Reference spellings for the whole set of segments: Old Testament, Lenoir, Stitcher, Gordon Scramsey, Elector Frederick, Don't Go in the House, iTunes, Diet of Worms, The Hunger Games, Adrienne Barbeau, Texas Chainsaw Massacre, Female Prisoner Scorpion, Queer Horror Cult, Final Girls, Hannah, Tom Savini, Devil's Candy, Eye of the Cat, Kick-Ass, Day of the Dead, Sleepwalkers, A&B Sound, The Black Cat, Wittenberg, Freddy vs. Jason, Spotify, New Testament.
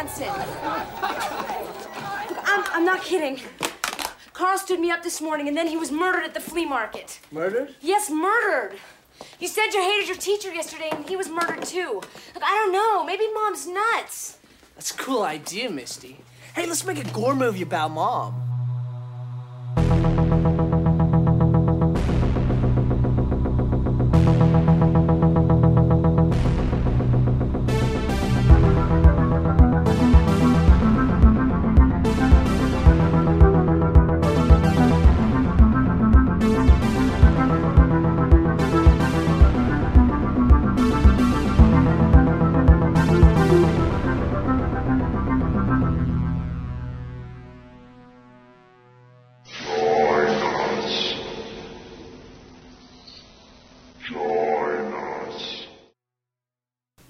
dancing. Look, I'm not kidding. Carl stood me up this morning, and then he was murdered at the flea market. Murdered? Yes, murdered. You said you hated your teacher yesterday, and he was murdered, too. Look, I don't know. Maybe Mom's nuts. That's a cool idea, Misty. Hey, let's make a gore movie about Mom.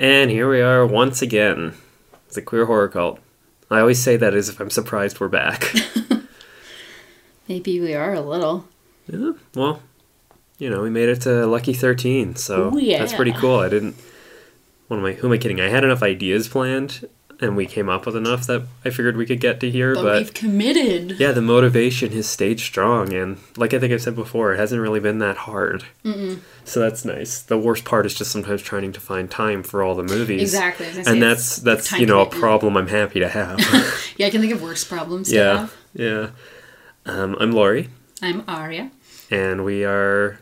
And here we are once again. It's a Queer Horror Cult. I always say that as if I'm surprised we're back. Maybe we are a little. Yeah, well, you know, we made it to Lucky 13, so ooh, yeah. That's pretty cool. I didn't... Who am I kidding? I had enough ideas planned, and we came up with enough that I figured we could get to here, but we've committed. Yeah, the motivation has stayed strong, and like I think I've said before, it hasn't really been that hard. Mm-mm. So that's nice. The worst part is just sometimes trying to find time for all the movies. Exactly. And that's you know, a problem I'm happy to have. Yeah, I can think of worse problems to have. Yeah. I'm Lori. I'm Aria. And we are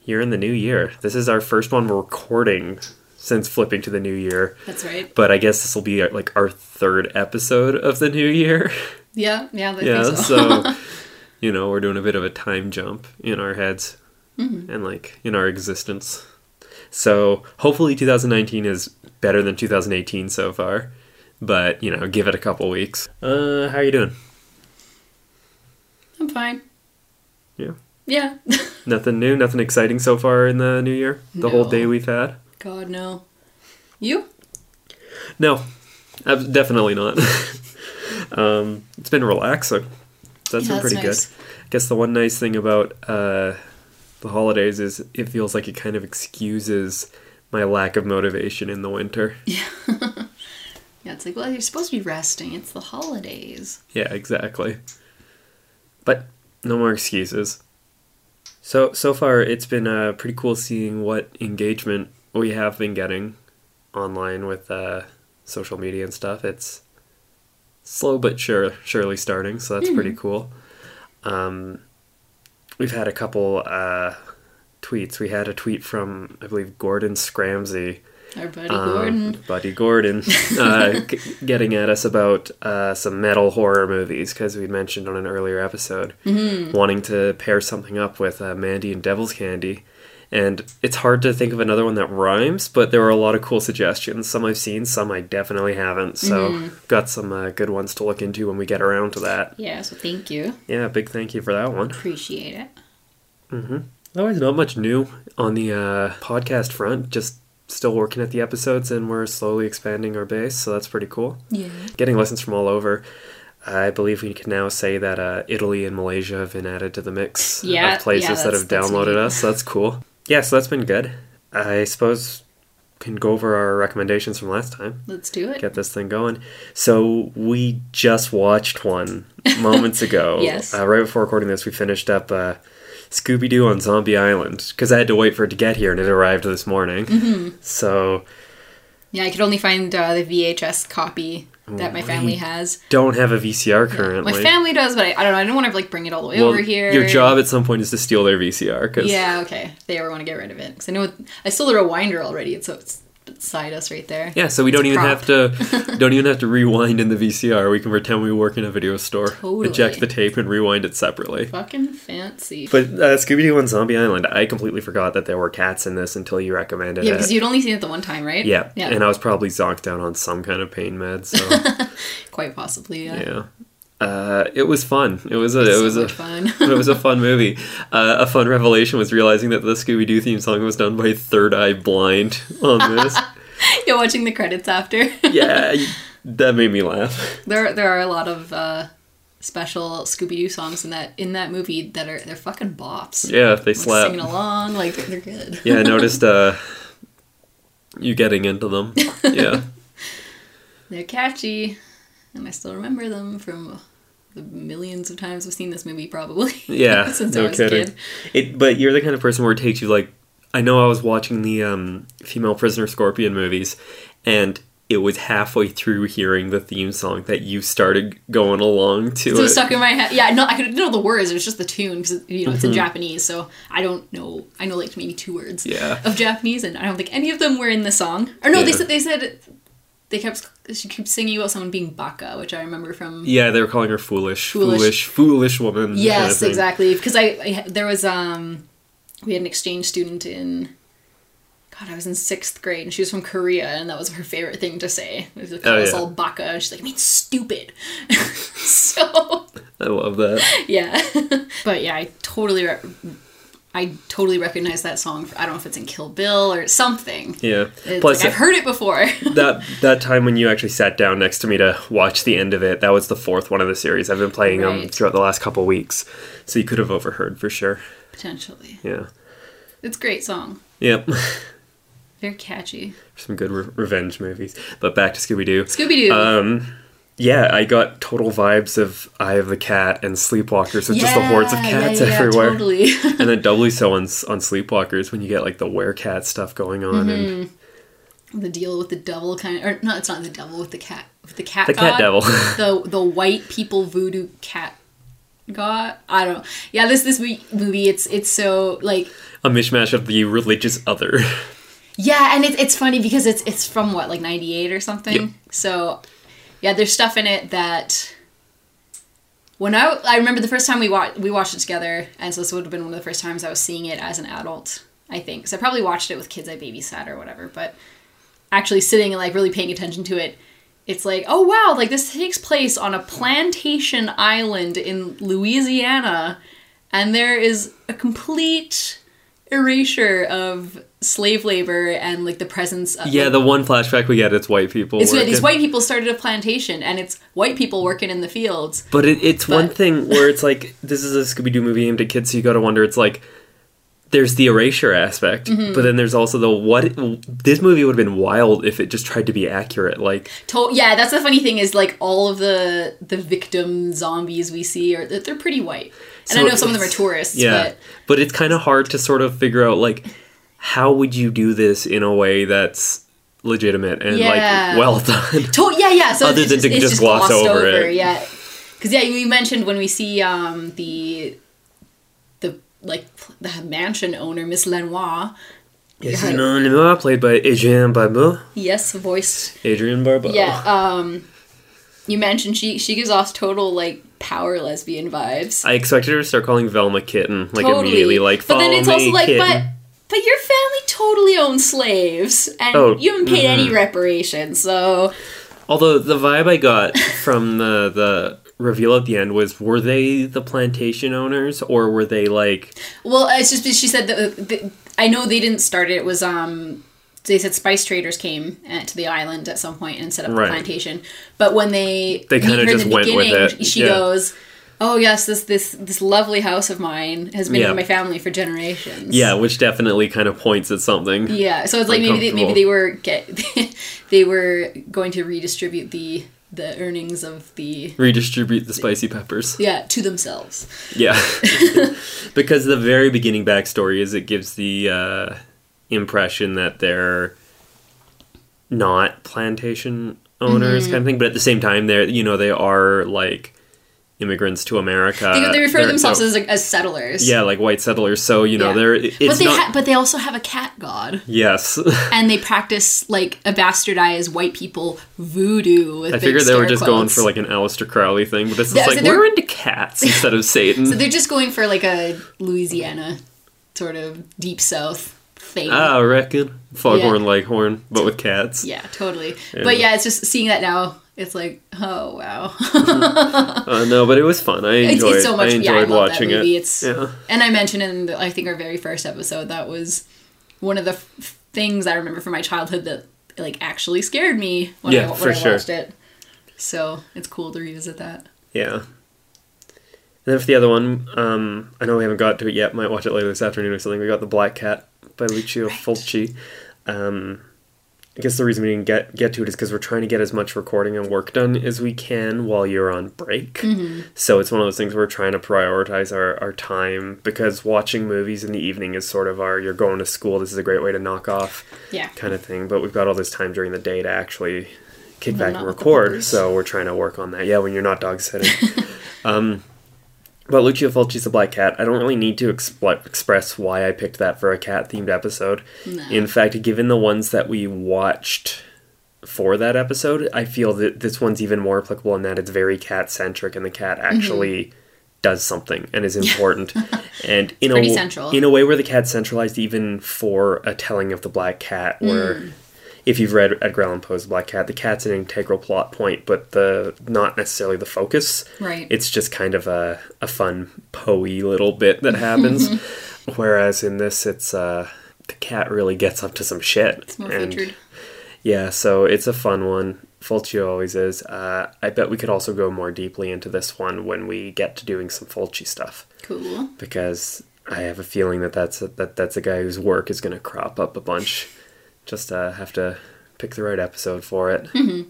here in the new year. This is our first one we're recording since flipping to the new year. That's right. But I guess this will be like our third episode of the new year. Yeah, I think so. So, you know, we're doing a bit of a time jump in our heads. Mm-hmm. And like in our existence. So hopefully 2019 is better than 2018 so far, but you know, give it a couple weeks. How are you doing? I'm fine. Yeah. Nothing new, nothing exciting so far in the new year. The whole day we've had. God no. You? No, definitely not. It's been relaxing. So that's been pretty good. I guess the one nice thing about the holidays is it feels like it kind of excuses my lack of motivation in the winter. Yeah. Yeah, it's like, well, you're supposed to be resting. It's the holidays. Yeah, exactly. But no more excuses. So far, it's been pretty cool seeing what engagement we have been getting online with social media and stuff. It's slow but surely starting, so that's pretty cool. We've had a couple tweets. We had a tweet from, I believe, Gordon Scramsey. Our buddy Gordon. Getting at us about some metal horror movies, because we mentioned on an earlier episode, wanting to pair something up with Mandy and Devil's Candy. And it's hard to think of another one that rhymes, but there were a lot of cool suggestions. Some I've seen, some I definitely haven't. So got some good ones to look into when we get around to that. Yeah, so thank you. Yeah, big thank you for that one. Appreciate it. Otherwise, not much new on the podcast front. Just still working at the episodes, and we're slowly expanding our base, so that's pretty cool. Yeah. Getting lessons from all over. I believe we can now say that Italy and Malaysia have been added to the mix of places that have downloaded us. So that's cool. Yeah, so that's been good. I suppose we can go over our recommendations from last time. Let's do it. Get this thing going. So we just watched one moments ago. Yes. Right before recording this, we finished up Scooby-Doo on Zombie Island, because I had to wait for it to get here, and it arrived this morning. So... yeah, I could only find the VHS copy that my family has. Don't have a VCR currently. My family does, but I don't know. I don't want to like bring it all the way over here. Your job at some point is to steal their VCR. Cause... yeah, okay. If they ever want to get rid of it. Because I know I stole their rewinder already. It's beside us right there. Yeah, so we don't even have to rewind in the VCR. We can pretend we work in a video store. Totally. Eject the tape and rewind it separately. Fucking fancy. But Scooby-Doo on Zombie Island, I completely forgot that there were cats in this until you recommended it. Yeah, because you'd only seen it the one time, right? Yeah. And I was probably zonked down on some kind of pain med, so quite possibly, yeah. It was fun. It was so much fun. It was a fun movie. A fun revelation was realizing that the Scooby-Doo theme song was done by Third Eye Blind on this. You're watching the credits after. Yeah, that made me laugh. There are a lot of special Scooby-Doo songs in that movie that are fucking bops. Yeah, they slap. Singing along, like they're good. Yeah, I noticed you getting into them. Yeah. They're catchy, and I still remember them from the millions of times I've seen this movie, probably. Yeah, since no I was kidding. A kid. But you're the kind of person where it takes you, like, I know I was watching the Female Prisoner Scorpion movies, and it was halfway through hearing the theme song that you started going along to. So it was stuck in my head. Yeah, no, I couldn't know the words. It was just the tune, because it's in Japanese, so I don't know. I know, like, maybe two words of Japanese, and I don't think any of them were in the song. Or no, they said... She kept singing about someone being baka, which I remember from... Yeah, they were calling her foolish woman. Yes, kind of exactly. Because there was, we had an exchange student in, I was in 6th grade, and she was from Korea, and that was her favorite thing to say. It was like, us all baka, and she's like, it means stupid. So... I love that. Yeah. But yeah, I totally recognize that song. I don't know if it's in Kill Bill or something. Yeah. Plus, I've heard it before. that time when you actually sat down next to me to watch the end of it, that was the 4th one of the series. I've been playing them throughout the last couple weeks. So you could have overheard for sure. Potentially. Yeah. It's a great song. Yep. Very catchy. Some good revenge movies. But back to Scooby-Doo. Scooby-Doo. Yeah, I got total vibes of Eye of the Cat and Sleepwalkers, with just the hordes of cats everywhere. Totally. And then doubly so on Sleepwalkers, when you get like the werecat stuff going on, and the deal with the devil kind of, or no, it's not the devil with the cat, the god, cat devil, the white people voodoo cat god. I don't know. Yeah, this movie, it's so like a mishmash of the religious other. Yeah, and it's funny because it's from what, like 98 or something. Yep. So. Yeah, there's stuff in it that when I remember the first time we watched it together, and so this would have been one of the first times I was seeing it as an adult, I think. So I probably watched it with kids I babysat or whatever, but actually sitting and like really paying attention to it, it's like, oh wow, like this takes place on a plantation island in Louisiana, and there is a complete erasure of slave labor and like the presence of the one flashback we get, it's white people. It's these white people started a plantation, and it's white people working in the fields. But it's one thing where it's like, this is a Scooby-Doo movie aimed at kids, so you gotta wonder, it's like there's the erasure aspect, but then there's also this movie would have been wild if it just tried to be accurate. Like, that's the funny thing is like all of the victim zombies we see are, they're pretty white, and so I know some of them are tourists. Yeah, but it's kind of hard to sort of figure out like, how would you do this in a way that's legitimate and like well done? So other than to just gloss over it, because you mentioned when we see the mansion owner, Miss Lenoir. Yes, Lenoir, played by Adrienne Barbeau. Yes, voiced Adrienne Barbeau. Yeah, you mentioned she gives off total like power lesbian vibes. I expected her to start calling Velma kitten, like immediately, like follow me, but then it's also like, kitten. But your family totally owns slaves, and you haven't paid any reparations, so... Although, the vibe I got from the reveal at the end was, were they the plantation owners, or were they, like... Well, it's just, she said that... I know they didn't start it, it was, They said spice traders came to the island at some point and set up the plantation, but when they kind of just went with it. She goes... Oh yes, this lovely house of mine has been in my family for generations. Yeah, which definitely kind of points at something. Yeah, so it's like maybe they were they were going to redistribute the earnings of the redistribute the spicy peppers. Yeah, to themselves. Yeah, because the very beginning backstory is it gives the impression that they're not plantation owners kind of thing, but at the same time they're they are like. Immigrants to America. They refer to themselves as settlers. Yeah, like white settlers. So they're. But they also have a cat god. Yes. And they practice like a bastardized white people voodoo. With I figured they were just going for like an Aleister Crowley thing, but this is like we're into cats instead of Satan. So they're just going for like a Louisiana sort of deep south thing. I reckon foghorn leghorn, but with cats. Yeah, totally. Yeah. But yeah, it's just seeing that now. It's like, oh, wow. No, but it was fun. I enjoyed watching that movie. And I mentioned in, I think, our very first episode, that was one of the things I remember from my childhood that, like, actually scared me when I watched it. So it's cool to revisit that. Yeah. And then for the other one, I know we haven't got to it yet. Might watch it later this afternoon or something. We got The Black Cat by Lucio Fulci. I guess the reason we didn't get to it is because we're trying to get as much recording and work done as we can while you're on break. Mm-hmm. So it's one of those things where we're trying to prioritize our time, because watching movies in the evening is sort of you're going to school, this is a great way to knock off kind of thing. But we've got all this time during the day to actually kick back and record. So we're trying to work on that. Yeah, when you're not dog sitting. But Lucio Fulci's The Black Cat, I don't really need to express why I picked that for a cat-themed episode. No. In fact, given the ones that we watched for that episode, I feel that this one's even more applicable in that it's very cat-centric and the cat actually does something and is important. And in a way where the cat's centralized even for a telling of The Black Cat, where... If you've read Edgar Allan Poe's The Black Cat, the cat's an integral plot point, but not necessarily the focus. Right. It's just kind of a fun Poe-y little bit that happens. Whereas in this, it's the cat really gets up to some shit. It's more featured. Yeah, so it's a fun one. Fulci always is. I bet we could also go more deeply into this one when we get to doing some Fulci stuff. Cool. Because I have a feeling that's a guy whose work is going to crop up a bunch. Just have to pick the right episode for it. Mm-hmm.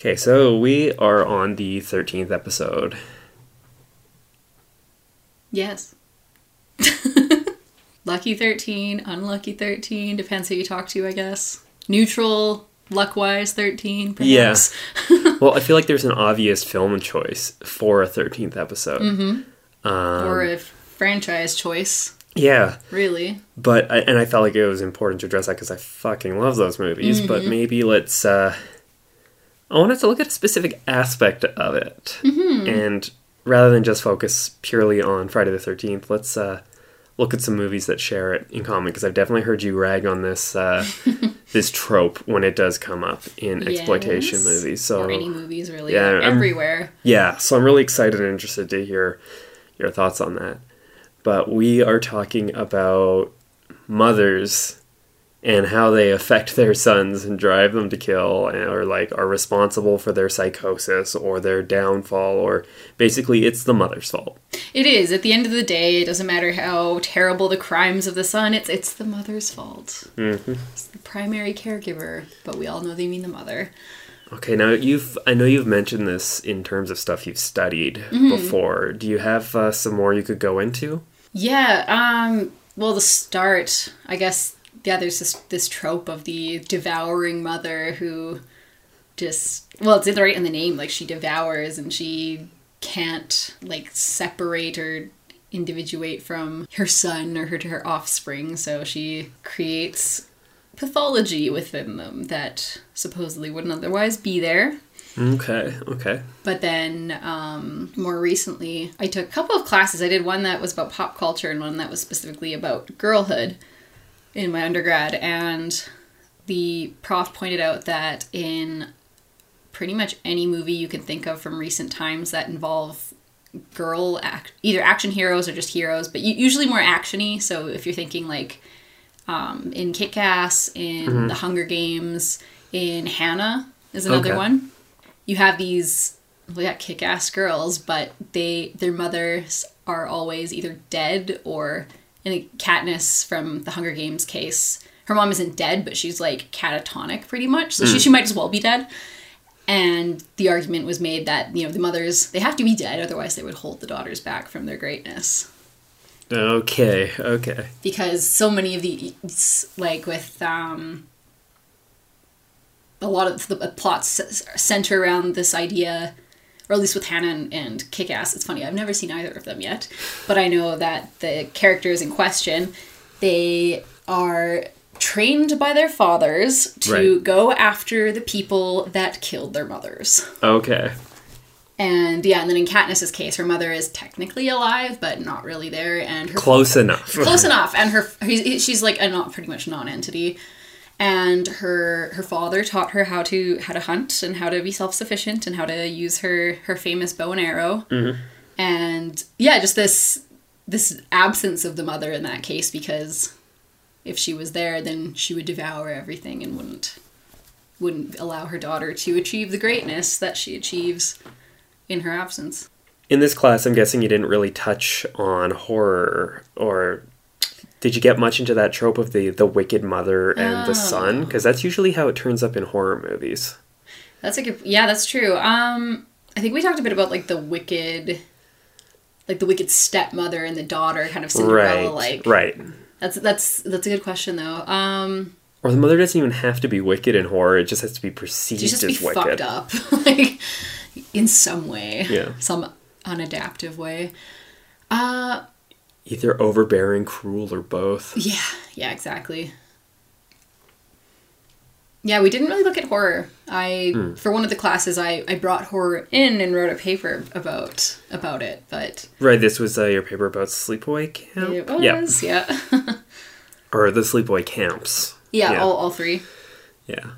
Okay, so we are on the 13th episode. Yes. Lucky 13, unlucky 13, depends who you talk to, I guess. Neutral, luck-wise 13, perhaps. Yeah. Well, I feel like there's an obvious film choice for a 13th episode. Mm-hmm. Or a franchise choice. Yeah. Really. But, I felt like it was important to address that because I fucking love those movies, but maybe let's... I wanted to look at a specific aspect of it. Mm-hmm. And rather than just focus purely on Friday the 13th, let's... look at some movies that share it in common, because I've definitely heard you rag on this this trope when it does come up in exploitation movies. So, or any movies, really. Yeah, everywhere. Yeah, so I'm really excited and interested to hear your thoughts on that. But we are talking about mothers and how they affect their sons and drive them to kill, or like are responsible for their psychosis or their downfall, or basically it's the mother's fault. It is. At the end of the day, it doesn't matter how terrible the crimes of the son, it's the mother's fault. Mm-hmm. It's the primary caregiver, but we all know they mean the mother. Okay, now I know you've mentioned this in terms of stuff you've studied before. Do you have some more you could go into? Yeah, well, the start, I guess... Yeah, there's this trope of the devouring mother who just... Well, it's right in the name. Like, she devours and she can't, like, separate or individuate from her son or her offspring. So she creates pathology within them that supposedly wouldn't otherwise be there. Okay. But then, more recently, I took a couple of classes. I did one that was about pop culture and one that was specifically about girlhood. In my undergrad, and the prof pointed out that in pretty much any movie you can think of from recent times that involve either action heroes or just heroes, but usually more actiony. So if you're thinking like in Kick-Ass, in The Hunger Games, in Hannah is another one. You have these kick-ass girls, but their mothers are always either dead or... And Katniss from the Hunger Games case, her mom isn't dead, but she's like catatonic pretty much. So she might as well be dead. And the argument was made that, the mothers, they have to be dead. Otherwise they would hold the daughters back from their greatness. Okay. Because so many of these, like with a lot of the plots center around this idea, or at least with Hannah and Kick-Ass. It's funny, I've never seen either of them yet, but I know that the characters in question, they are trained by their fathers to go after the people that killed their mothers. Okay. And yeah, and then in Katniss's case, her mother is technically alive, but not really there, and her close enough, and she's like a pretty much non-entity. And her father taught her how to hunt and how to be self-sufficient and how to use her famous bow and arrow. Mm-hmm. And yeah, just this absence of the mother in that case, because if she was there, then she would devour everything and wouldn't allow her daughter to achieve the greatness that she achieves in her absence. In this class, I'm guessing you didn't really touch on horror, or did you get much into that trope of the wicked mother and the son? Because that's usually how it turns up in horror movies. That's a good... Yeah, that's true. I think we talked a bit about, like, the wicked stepmother and the daughter, kind of Cinderella-like. Right. That's a good question, though. Or the mother doesn't even have to be wicked in horror. It just has to be perceived as wicked. She just be fucked up, like, in some way. Yeah. Some unadaptive way. Either overbearing, cruel, or both. Yeah, exactly. Yeah, we didn't really look at horror. For one of the classes, I brought horror in and wrote a paper about it, but... Right, this was your paper about Sleepaway Camp? It was, yeah. Or the Sleepaway Camps. Yeah. All three. Yeah.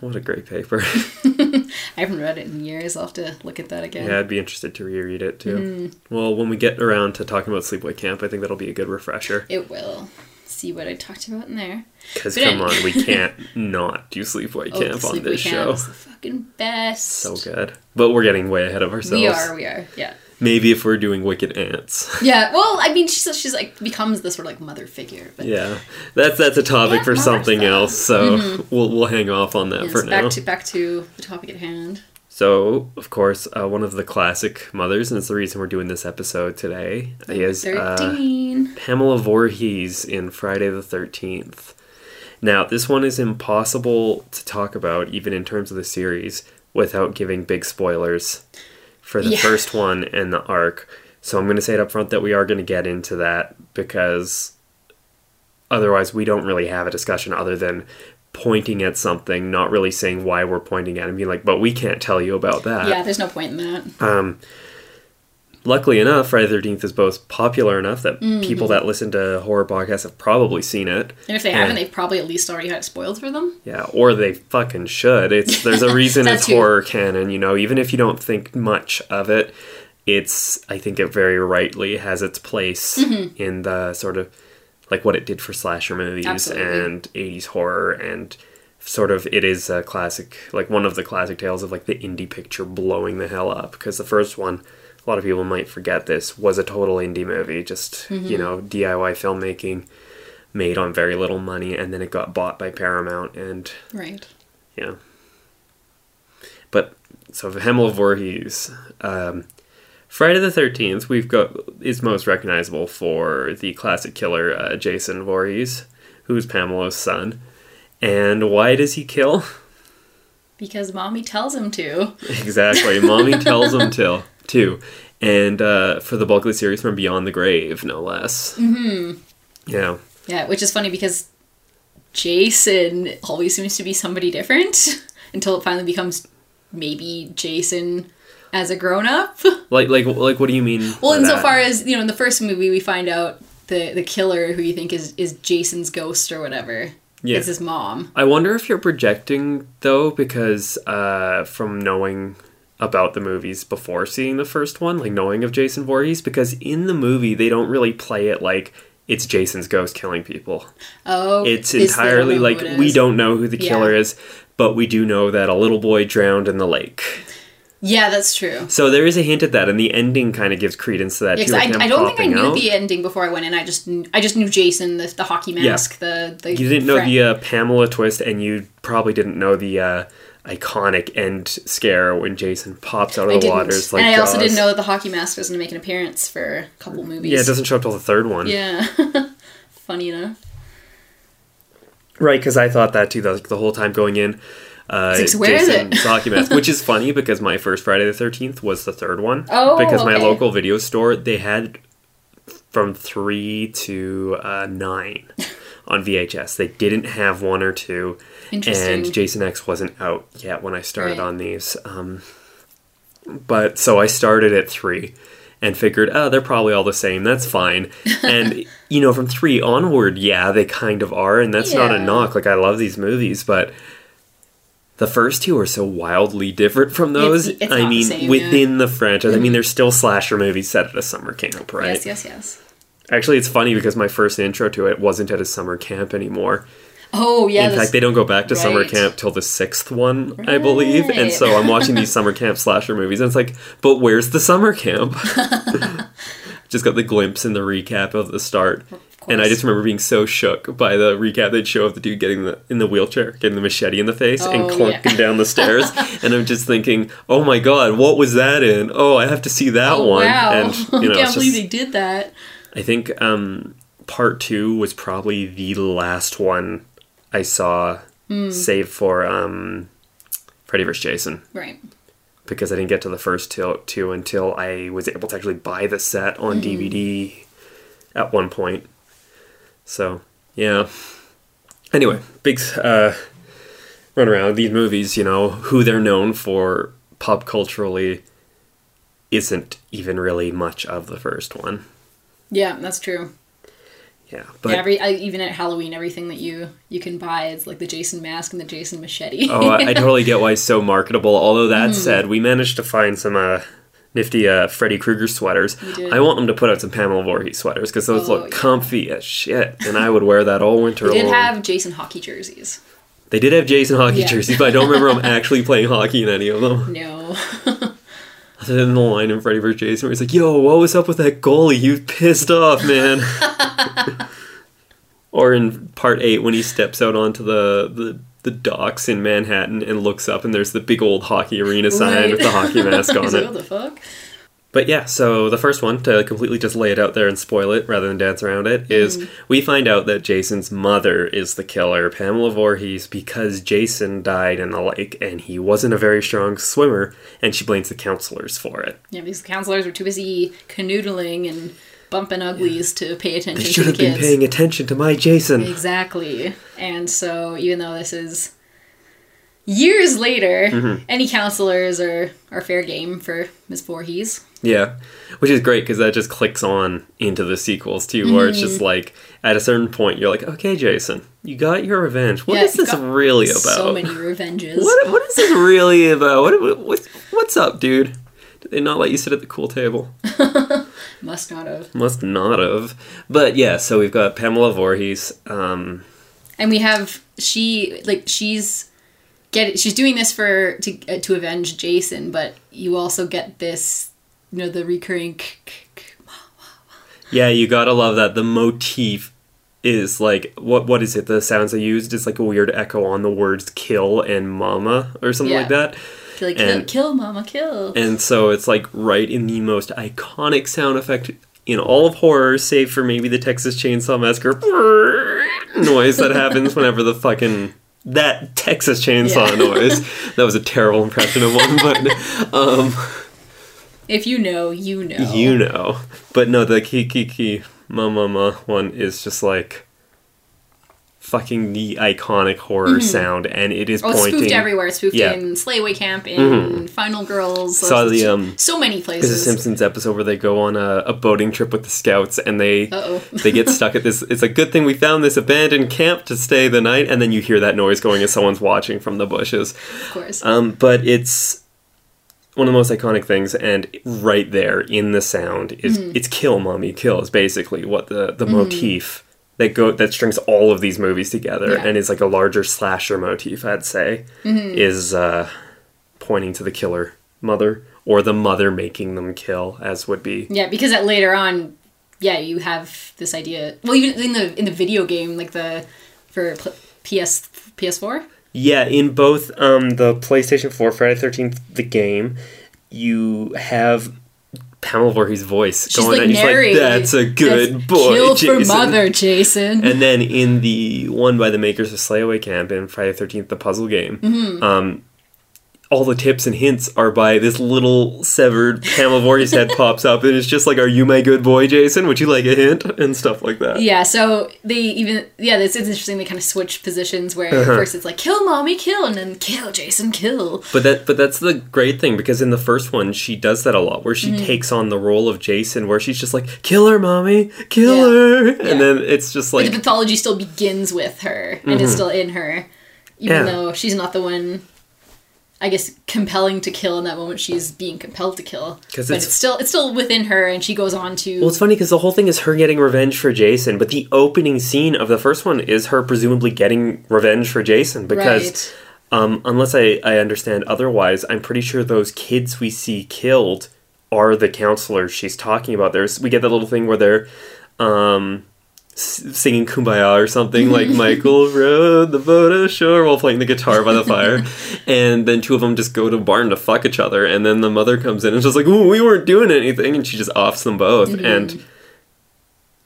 What a great paper. I haven't read it in years. I'll have to look at that again. Yeah, I'd be interested to reread it, too. Mm. Well, when we get around to talking about Sleepaway Camp, I think that'll be a good refresher. It will. See what I talked about in there. Because, come on, we can't not do Sleepaway Camp on this show. It's the fucking best. So good. But we're getting way ahead of ourselves. We are, yeah. Maybe if we're doing Wicked Ants. Yeah, well, I mean, she's like, becomes this sort of, like, mother figure. But yeah, that's a topic for something else, so we'll hang off on that for now. Back to the topic at hand. So, of course, one of the classic mothers, and it's the reason we're doing this episode today, is Pamela Voorhees in Friday the 13th. Now, this one is impossible to talk about, even in terms of the series, without giving big spoilers for the first one and the arc. So I'm going to say it up front that we are going to get into that, because otherwise we don't really have a discussion other than pointing at something, not really saying why we're pointing at it, and being like, but we can't tell you about that. Yeah, there's no point in that. Luckily enough, Friday the 13th is both popular enough that people that listen to horror podcasts have probably seen it. And if they haven't, they've probably at least already had it spoiled for them. Yeah, or they fucking should. There's a reason it's horror canon, you know, even if you don't think much of it, I think it very rightly has its place in the sort of, like, what it did for slasher movies and 80s horror, and sort of it is a classic, like, one of the classic tales of, like, the indie picture blowing the hell up. Because the first one, a lot of people might forget, this was a total indie movie, just, you know, DIY filmmaking made on very little money, and then it got bought by Paramount, and... Right. Yeah. But, so Pamela Voorhees... Friday the 13th, is most recognizable for the classic killer, Jason Voorhees, who's Pamela's son. And why does he kill? Because mommy tells him to. Exactly. Mommy tells him to. And for the bulk of the series, from Beyond the Grave, no less. Mm-hmm. Yeah. Yeah, which is funny because Jason always seems to be somebody different until it finally becomes maybe Jason... as a grown-up. Like, what do you mean? Well, insofar as, you know, in the first movie, we find out the killer, who you think is Jason's ghost or whatever, is his mom. I wonder if you're projecting, though, because from knowing about the movies before seeing the first one, like, knowing of Jason Voorhees, because in the movie, they don't really play it like it's Jason's ghost killing people. Oh, it's entirely like, we don't know who the killer is, but we do know that a little boy drowned in the lake. Yeah, that's true. So there is a hint at that, and the ending kind of gives credence to that. Yeah, I don't think I knew the ending before I went in. I just knew Jason, the hockey mask, the You didn't know the Pamela twist, and you probably didn't know the iconic end scare when Jason pops out of the water. Like, and I also didn't know that the hockey mask doesn't make an appearance for a couple movies. Yeah, it doesn't show up till the third one. Yeah. Funny enough. Right, because I thought that too, the whole time going in. Where is it? Hockey mask, which is funny because my first Friday the 13th was the third one. Oh, because my local video store, they had from 3 to 9 on VHS. They didn't have 1 or 2. Interesting. And Jason X wasn't out yet when I started on these. But so I started at 3 and figured, oh, they're probably all the same. That's fine. And, you know, from 3 onward, they kind of are. And that's not a knock. Like, I love these movies, but... The first 2 are so wildly different from those. It's I mean, the same, within the franchise. I mean, they're still slasher movies set at a summer camp, right? Yes. Actually, it's funny because my first intro to it wasn't at a summer camp anymore. Oh, yeah. In fact, they don't go back to summer camp till the sixth one, I believe. And so I'm watching these summer camp slasher movies, and it's like, but where's the summer camp? Just got the glimpse in the recap of the start. And I just remember being so shook by the recap they'd show of the dude getting in the wheelchair, getting the machete in the face and clunking down the stairs. And I'm just thinking, oh my God, what was that in? Oh, I have to see that one. Wow. And, you know, I can't believe they did that. I think part two was probably the last one I saw, save for Freddy vs. Jason. Right. Because I didn't get to the first two until I was able to actually buy the set on DVD at one point. So, yeah. Anyway, big run around. These movies, you know, who they're known for pop culturally isn't even really much of the first one. Yeah, that's true. Yeah, but... Yeah, even at Halloween, everything that you can buy is like the Jason mask and the Jason machete. Oh, I totally get why it's so marketable. Although that said, we managed to find some... nifty Freddy Krueger sweaters. I want them to put out some Pamela Voorhees sweaters because those look comfy as shit, and I would wear that all winter long. They did have Jason hockey jerseys. They did have Jason hockey jerseys, but I don't remember them actually playing hockey in any of them. No. Other than the line in Freddy vs. Jason where he's like, yo, what was up with that goalie? You pissed off, man. Or in part 8 when he steps out onto the docks in Manhattan and looks up and there's the big old hockey arena sign with the hockey mask on it. What the fuck? But yeah, so the first one, to completely just lay it out there and spoil it rather than dance around it, is we find out that Jason's mother is the killer, Pamela Voorhees, because Jason died in the lake and he wasn't a very strong swimmer, and she blames the counselors for it. Yeah, because the counselors were too busy canoodling and bumping uglies to pay attention to the kids. They should have been paying attention to my Jason. Exactly. And so even though this is years later, any counselors are fair game for Ms. Voorhees. Yeah. Which is great because that just clicks on into the sequels too, where it's just like, at a certain point, you're like, okay, Jason, you got your revenge. What is this really about? So many revenges. What is this really about? What's up, dude? Did they not let you sit at the cool table? Must not have. But yeah, so we've got Pamela Voorhees. And we have, she's doing this to avenge Jason, but you also get this, you know, the recurring Yeah, you gotta love that. The motif is like, what is it? The sounds they used is like a weird echo on the words kill and mama or something like that. Like, kill, mama, kill. And so it's like right in the most iconic sound effect in all of horror, save for maybe the Texas Chainsaw Massacre noise that happens whenever the fucking... That Texas Chainsaw noise. That was a terrible impression of one, but... if you know, you know. You know. But no, the ki, ma one is just like... fucking the iconic horror sound, and it is pointing... It's spoofed everywhere. It's spoofed in Slay Away Camp, in Final Girls. Saw the... so many places. There's a Simpsons episode where they go on a boating trip with the scouts, and they they get stuck at this... It's a good thing we found this abandoned camp to stay the night, and then you hear that noise going as someone's watching from the bushes. Of course. But it's one of the most iconic things, and right there in the sound is... It's kill, mommy, kill is basically what the motif... that strings all of these movies together and is like a larger slasher motif, I'd say, is pointing to the killer mother or the mother making them kill, as would be. Yeah, because that later on, you have this idea. Well, even in the video game, like for PS4. Yeah, in both the PlayStation 4 Friday the 13th, the game, you have Pamela Voorhees' voice going on. She's like, that's a good boy, kill Jason. Kill for mother, Jason. And then in the one by the makers of Slay Away Camp and Friday the 13th, the puzzle game, all the tips and hints are by this little severed Pamela Voorhees head pops up, and it's just like, are you my good boy, Jason? Would you like a hint? And stuff like that. Yeah, so they even... Yeah, it's interesting. They kind of switch positions where at first it's like, kill, mommy, kill, and then kill, Jason, kill. But that's the great thing, because in the first one, she does that a lot, where she takes on the role of Jason, where she's just like, kill her, mommy, kill her. And then it's just like... But the pathology still begins with her, and is still in her, even though she's not the one... I guess, compelling to kill in that moment. She's being compelled to kill. But it's still within her, and she goes on to... Well, it's funny because the whole thing is her getting revenge for Jason, but the opening scene of the first one is her presumably getting revenge for Jason, because... Right. Unless I understand otherwise, I'm pretty sure those kids we see killed are the counselors she's talking about. We get that little thing where they're singing Kumbaya or something, like Michael rode the boat ashore while playing the guitar by the fire. And then two of them just go to a barn to fuck each other. And then the mother comes in and is just like, ooh, we weren't doing anything. And she just offs them both. Mm-hmm. And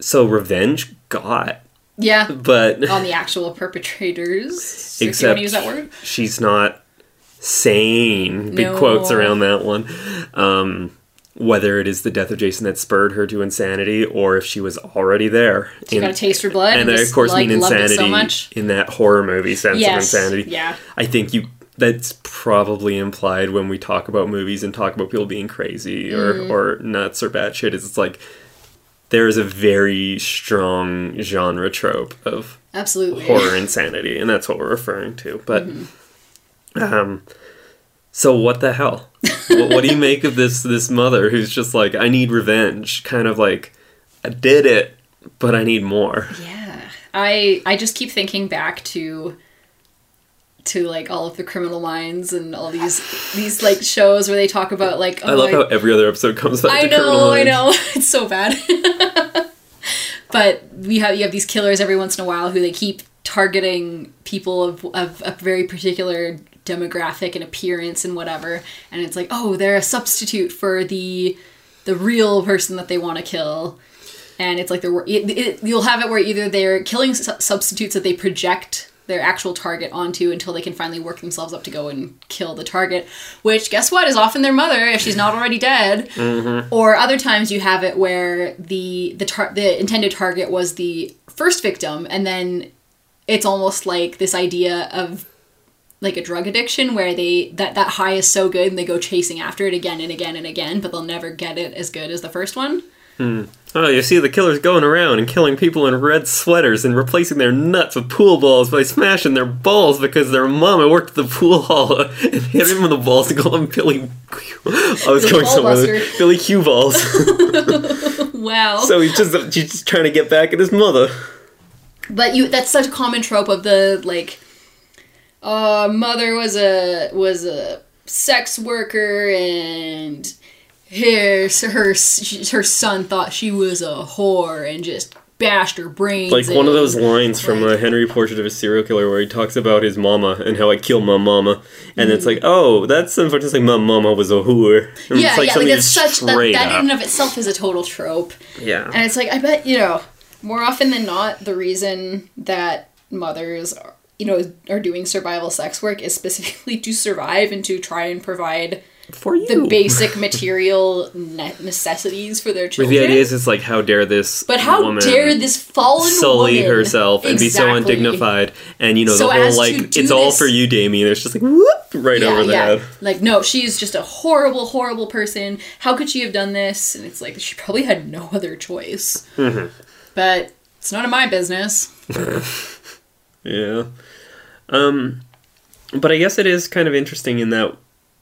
so revenge got... Yeah, but on the actual perpetrators. Except, if you want to use that word, she's not sane. Big quotes around that one. Whether it is the death of Jason that spurred her to insanity, or if she was already there, she got a taste for blood, and I, of course, mean insanity so much. In that horror movie sense of insanity. Yeah, I think that's probably implied when we talk about movies and talk about people being crazy or nuts or batshit. It's like. There is a very strong genre trope of horror insanity, and that's what we're referring to. But, so what the hell? What do you make of this mother who's just like, I need revenge? Kind of like, I did it, but I need more. Yeah. I just keep thinking back to like all of the Criminal Minds and all these like shows where they talk about like I love how every other episode comes back to Criminal Minds. I know it's so bad. But you have these killers every once in a while who they keep targeting people of a very particular demographic and appearance and whatever, and it's like, oh, they're a substitute for the real person that they want to kill. And it's like you'll have it where either they're killing substitutes that they project their actual target onto until they can finally work themselves up to go and kill the target, which, guess what, is often their mother if she's not already dead. Mm-hmm. Or other times you have it where the intended target was the first victim, and then it's almost like this idea of like a drug addiction where that high is so good and they go chasing after it again and again and again, but they'll never get it as good as the first one. Mm. Oh, you see the killers going around and killing people in red sweaters and replacing their nuts with pool balls by smashing their balls because their mama worked at the pool hall and hit him with the balls and called him Billy... I was going somewhere. Billy Q balls. Wow. So he's just trying to get back at his mother. But that's such a common trope of the, like... mother was a sex worker and... Her son thought she was a whore and just bashed her brains. Like one of those lines from a Henry Portrait of a Serial Killer where he talks about his mama and how I kill my mama. And it's like, oh, that's unfortunately my mama was a whore. And yeah, it's like something like that's such, that in and of itself is a total trope. Yeah. And it's like, I bet, more often than not, the reason that mothers are doing survival sex work is specifically to survive and to try and provide... For you. The basic material necessities for their children. But the idea is it's like, how dare this woman dare this fallen sully woman herself and be so undignified. And, so the whole, like, it's this... all for you, Damien. It's just like, whoop, right over the head. Like, no, she's just a horrible, horrible person. How could she have done this? And it's like, she probably had no other choice. Mm-hmm. But it's none of my business. Yeah. But I guess it is kind of interesting in that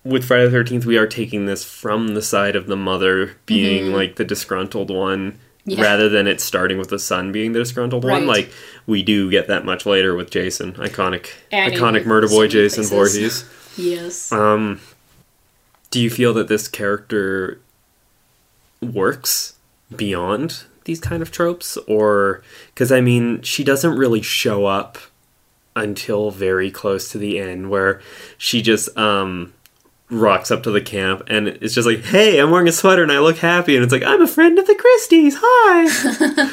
with Friday the 13th, we are taking this from the side of the mother being, like, the disgruntled one, rather than it starting with the son being the disgruntled one. Like, we do get that much later with Jason. Iconic murder boy Jason Voorhees. Yes. Do you feel that this character works beyond these kind of tropes? Or... Because, I mean, she doesn't really show up until very close to the end, where she just, rocks up to the camp and it's just like, hey, I'm wearing a sweater and I look happy, and it's like, I'm a friend of the Christies, hi.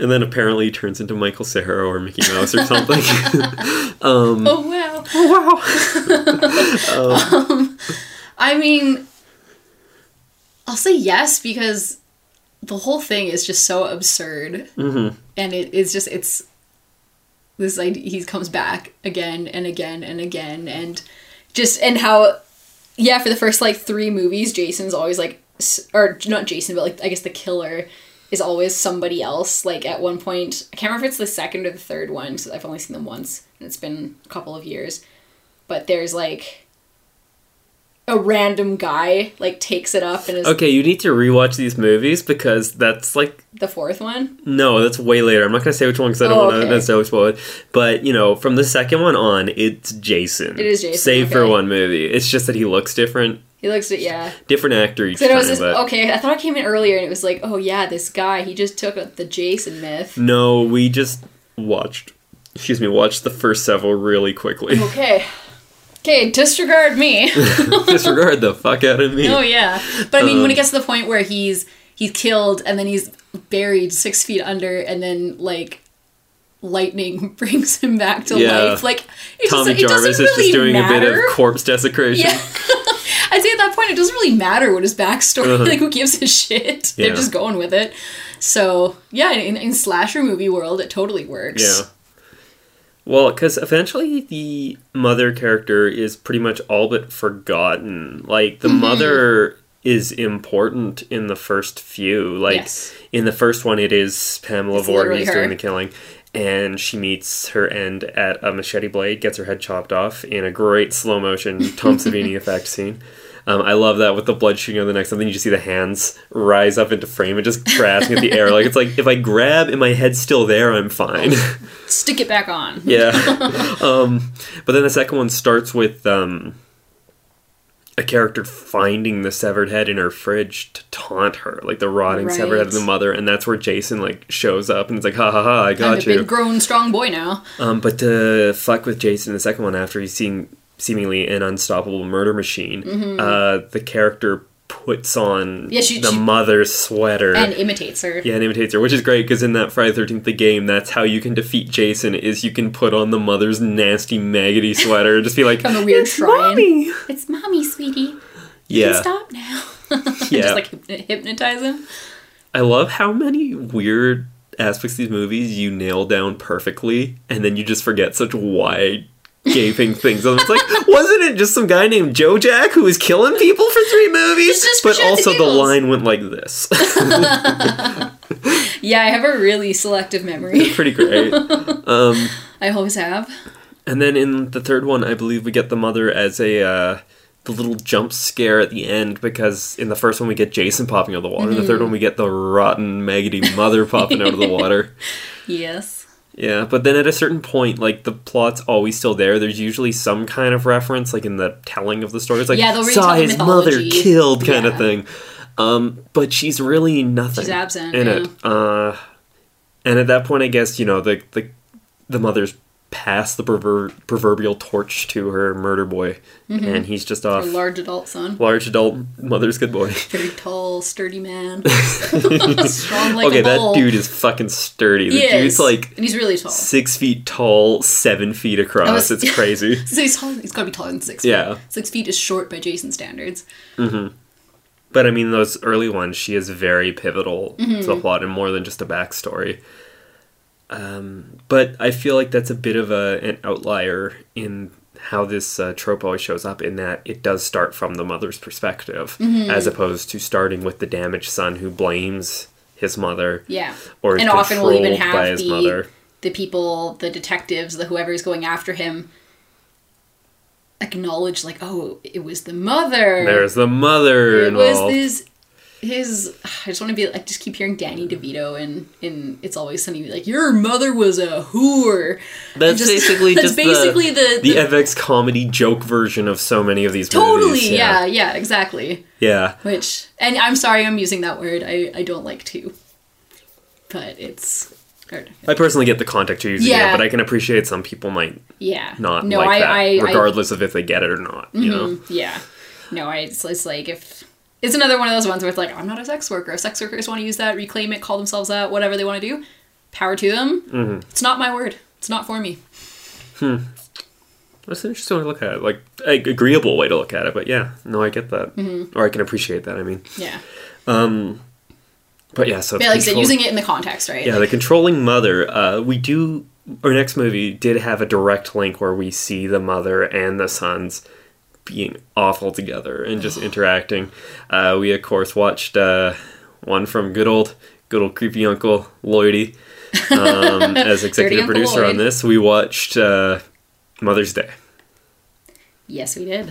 And then apparently turns into Michael Cera or Mickey Mouse or something. Oh wow I mean, I'll say yes, because the whole thing is just so absurd. And it's this idea, he comes back again and again and again, and how for the first, like, 3 movies, Jason's always, like... Or, not Jason, but, like, I guess the killer is always somebody else. Like, at one point... I can't remember if it's the second or the third one, so I've only seen them once, and it's been a couple of years. But there's, like... a random guy like takes it up and is... Okay, you need to rewatch these movies because that's like... The fourth one? No, that's way later. I'm not going to say which one because I don't want to necessarily spoil it. But, you know, from the second one on, it's Jason. It is Jason. Save for one movie. It's just that he looks different. He looks, yeah. Different actor each time. I thought I came in earlier and it was like, oh yeah, this guy, he just took up the Jason myth. No, we just watched the first several really quickly. Okay, disregard me. Disregard the fuck out of me. Oh yeah. But I mean, when it gets to the point where he's killed and then he's buried 6 feet under and then like... lightning brings him back to life. Like Tommy Jarvis is just doing a bit of corpse desecration. Yeah. I'd say at that point it doesn't really matter what his backstory. Like who gives a shit? Yeah. They're just going with it. So yeah, in slasher movie world, it totally works. Yeah. Well, because eventually the mother character is pretty much all but forgotten. Like the mother is important in the first few. Like in the first one, it is Pamela Voorhees doing the killing. And she meets her end at a machete blade, gets her head chopped off in a great slow motion Tom Savini effect scene. I love that with the blood shooting on the neck. Something you just see the hands rise up into frame and just grasping at the air. Like it's like if I grab and my head's still there, I'm fine. Stick it back on. Yeah. But then the second one starts with a character finding the severed head in her fridge to taunt her, like the rotting severed head of the mother, and that's where Jason like shows up and it's like, ha ha ha, I got you. I'm a big grown strong boy now. But to fuck with Jason in the second one after he's seeing seemingly an unstoppable murder machine, the character puts on the mother's sweater. And imitates her. Yeah, and imitates her, which is great because in that Friday the 13th, the game, that's how you can defeat Jason is you can put on the mother's nasty, maggoty sweater and just be like, Mommy! It's Mommy, sweetie. Yeah. You can stop now. Just like hypnotize him. I love how many weird aspects of these movies you nail down perfectly and then you just forget such wide gaping things. It's like, wasn't it just some guy named Joe Jack who was killing people for 3 movies? But also the line went like this. Yeah, I have a really selective memory. It's pretty great. I always have. And then in the third one, I believe we get the mother as a the little jump scare at the end, because in the first one we get Jason popping out of the water. In the third one we get the rotten, maggoty mother popping out of the water. Yes. Yeah, but then at a certain point, like, the plot's always still there. There's usually some kind of reference, like, in the telling of the story. It's like, saw his mother killed kind of thing. But she's really nothing. She's absent. In it. And at that point, I guess, you know, the mother's passed the proverbial torch to her murder boy. And he's just off. Her large adult son. Large adult mother's good boy. Very tall, sturdy man. Strong like a bull. That dude is fucking sturdy. Dude's like... And he's really tall. 6 feet tall, 7 feet across. It's crazy. So he's gotta be taller than 6 feet. Yeah. 6 feet is short by Jason standards. But I mean, those early ones, she is very pivotal to the plot and more than just a backstory. But I feel like that's a bit of an outlier in how this trope always shows up, in that it does start from the mother's perspective, as opposed to starting with the damaged son who blames his mother. Yeah. Or is controlled by his mother. And often we'll even have the people, the detectives, the whoever's going after him, acknowledge, like, oh, it was the mother. There's the mother and all. It was his, I just want to be, I just keep hearing Danny DeVito in It's Always Sunny, like, your mother was a whore. That's basically the FX comedy joke version of so many of these movies. Totally, yeah, exactly. Yeah. Which, and I'm sorry I'm using that word, I don't like to. But it's... I personally get the context you're using, but I can appreciate some people might not like that, regardless of if they get it or not, you know? Yeah. No, it's like, if... It's another one of those ones where it's like, I'm not a sex worker. If sex workers want to use that, reclaim it, call themselves that, whatever they want to do, power to them. It's not my word. It's not for me. That's an interesting way to look at it. Like, an agreeable way to look at it. But yeah, no, I get that. Or I can appreciate that, I mean. Yeah. But yeah, so... But like I said, using it in the context, right? Yeah, like, the controlling mother, our next movie did have a direct link where we see the mother and the sons being awful together and just interacting. We of course watched one from good old creepy Uncle Lloydie as executive producer on this. We watched Mother's Day. Yes, we did.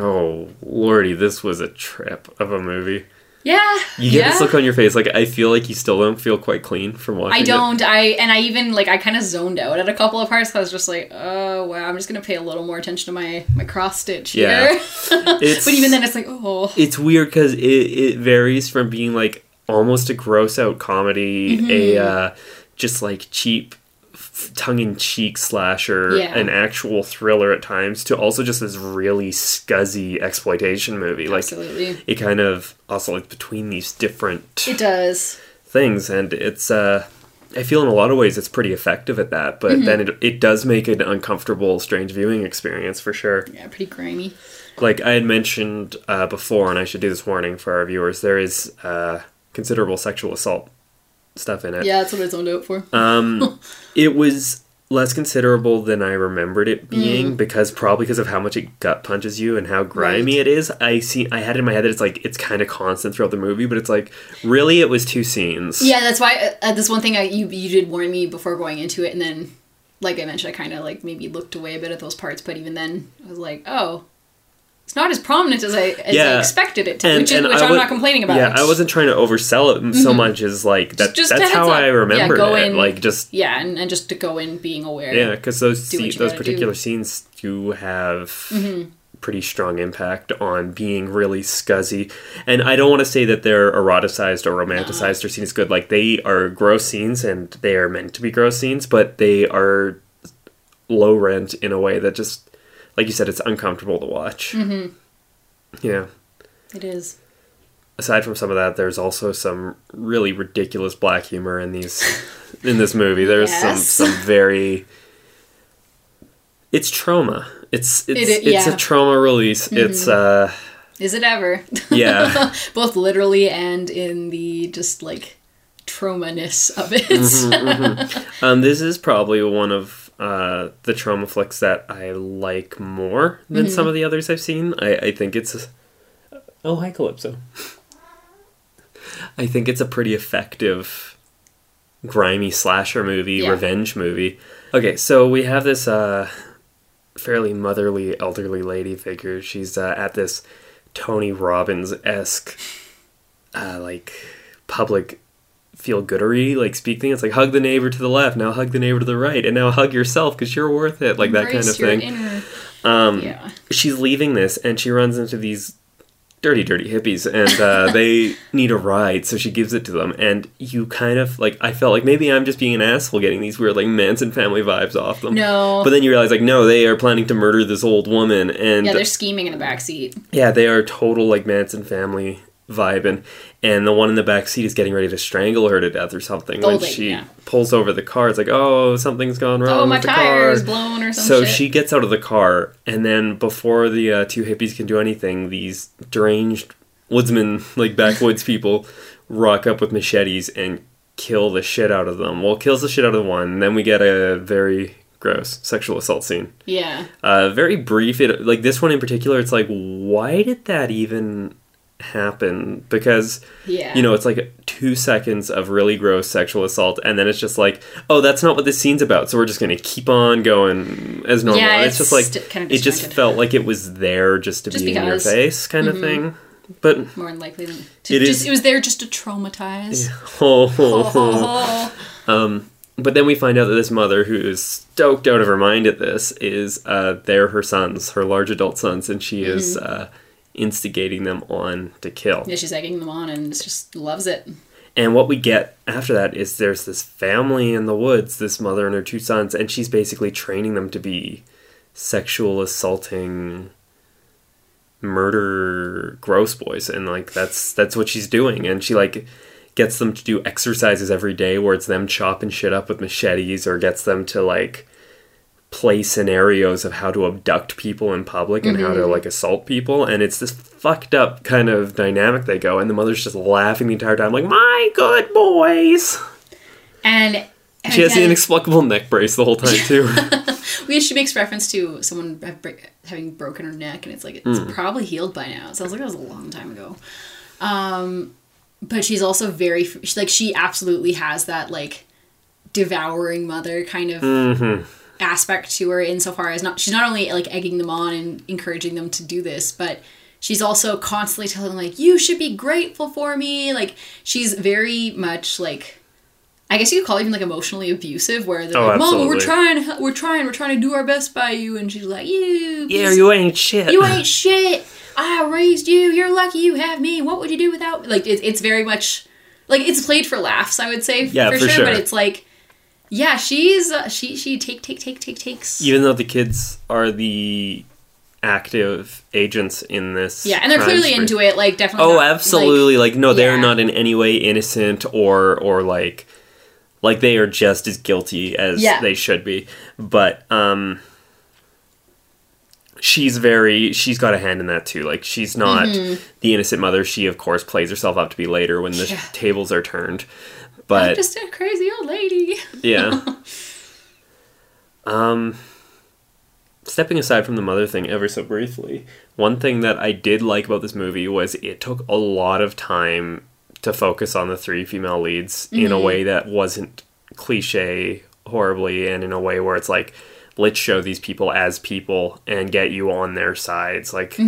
oh, lordy, this was a trip of a movie. Yeah. You get this look on your face. Like, I feel like you still don't feel quite clean from watching it. I don't. I kind of zoned out at a couple of parts. So I was just like, oh, wow, I'm just going to pay a little more attention to my cross-stitch here. But even then, it's like, oh. It's weird because it varies from being, like, almost a gross-out comedy, mm-hmm. a just, like, cheap, tongue-in-cheek slasher, an actual thriller at times, to also just this really scuzzy exploitation movie. Like, absolutely. It kind of oscillates between these different things, and it's I feel in a lot of ways it's pretty effective at that, but mm-hmm. then it does make an uncomfortable, strange viewing experience for sure. Yeah, pretty grimy. Like I had mentioned before, and I should do this warning for our viewers, there is considerable sexual assault stuff in it. Yeah, that's what I zoned out for. It was less considerable than I remembered it being, because of how much it gut punches you and how grimy it is. I had it in my head that it's like it's kind of constant throughout the movie, but it's like really it was two scenes. Yeah, that's why this one thing you did warn me before going into it, and then like I mentioned, I kind of like maybe looked away a bit at those parts, but even then I was like, oh. It's not as prominent as I expected it to, which I'm not complaining about. Yeah, I wasn't trying to oversell it so much as, like, that's how I remembered it. Like, just... Yeah, and just to go in being aware. Yeah, because those particular scenes do have pretty strong impact on being really scuzzy. And I don't want to say that they're eroticized or romanticized or seen as good. Like, they are gross scenes, and they are meant to be gross scenes, but they are low rent in a way that just... Like you said, it's uncomfortable to watch. Mm-hmm. Yeah. It is. Aside from some of that, there's also some really ridiculous black humor in this movie. There's some very... It's trauma. It's a trauma release. Mm-hmm. It's... Is it ever? Yeah. Both literally and in the just, like, trauma-ness of it. This is probably one of... the trauma flicks that I like more than some of the others I've seen. I think it's... Oh, hi, Calypso. I think it's a pretty effective grimy slasher movie, revenge movie. Okay, so we have this fairly motherly, elderly lady figure. She's at this Tony Robbins-esque, like, public... feel goodery, like speak thing. It's like hug the neighbor to the left, now hug the neighbor to the right, and now hug yourself because you're worth it, like embrace that kind of thing. She's leaving this and she runs into these dirty hippies and they need a ride, so she gives it to them, and you kind of like, I felt like maybe I'm just being an asshole getting these weird like Manson family vibes off them. No, but then you realize like no, they are planning to murder this old woman, and yeah, they're scheming in the backseat. Yeah, they are total like Manson family vibing, and the one in the back seat is getting ready to strangle her to death or something. When she pulls over the car, it's like, oh, something's gone wrong. Oh, my tire is blown or something. So she gets out of the car, and then before the two hippies can do anything, these deranged woodsmen, like backwoods people, rock up with machetes and kill the shit out of them. Well, kills the shit out of one, and then we get a very gross sexual assault scene. Yeah. Very brief. It, like this one in particular, it's like, why did that even... happen? Because you know, it's like 2 seconds of really gross sexual assault, and then it's just like, oh, that's not what this scene's about, so we're just gonna keep on going as normal. Yeah, it's just like kind of it just felt like it was there just to be in your face kind of thing, but more than likely it was there just to traumatize. But then we find out that this mother, who is stoked out of her mind at this, is they're her sons, her large adult sons, and she is instigating them on to kill. Yeah, she's egging them on and just loves it. And what we get after that is there's this family in the woods, this mother and her two sons, and she's basically training them to be sexual assaulting murder gross boys, and like that's what she's doing. And she like gets them to do exercises every day where it's them chopping shit up with machetes, or gets them to like play scenarios of how to abduct people in public and how to like assault people, and it's this fucked up kind of dynamic they go, and the mother's just laughing the entire time like, my good boys, and she has the inexplicable neck brace the whole time too. She makes reference to someone having broken her neck, and it's like it's probably healed by now. It sounds like that was a long time ago. But she's also very she absolutely has that like devouring mother kind of aspect to her insofar as she's not only like egging them on and encouraging them to do this, but she's also constantly telling them like, you should be grateful for me. Like she's very much like, I guess you could call it even like emotionally abusive, where they're like, "Mama, we're trying to do our best by you," and she's like, "You ain't shit. You ain't shit. I raised you. You're lucky you have me. What would you do without me?" Like it's very much like it's played for laughs, I would say, for sure. But it's like, yeah, she's she takes. Even though the kids are the active agents in this, yeah, and they're clearly into it, like definitely. Oh, not, absolutely! Like no, they're not in any way innocent or like. Like, they are just as guilty as they should be. But, she's got a hand in that too. Like, she's not the innocent mother. She, of course, plays herself up to be later when the tables are turned. But I'm just a crazy old lady. Yeah. Stepping aside from the mother thing ever so briefly, one thing that I did like about this movie was it took a lot of time to focus on the three female leads in a way that wasn't cliche horribly, and in a way where it's like, let's show these people as people and get you on their sides. Like,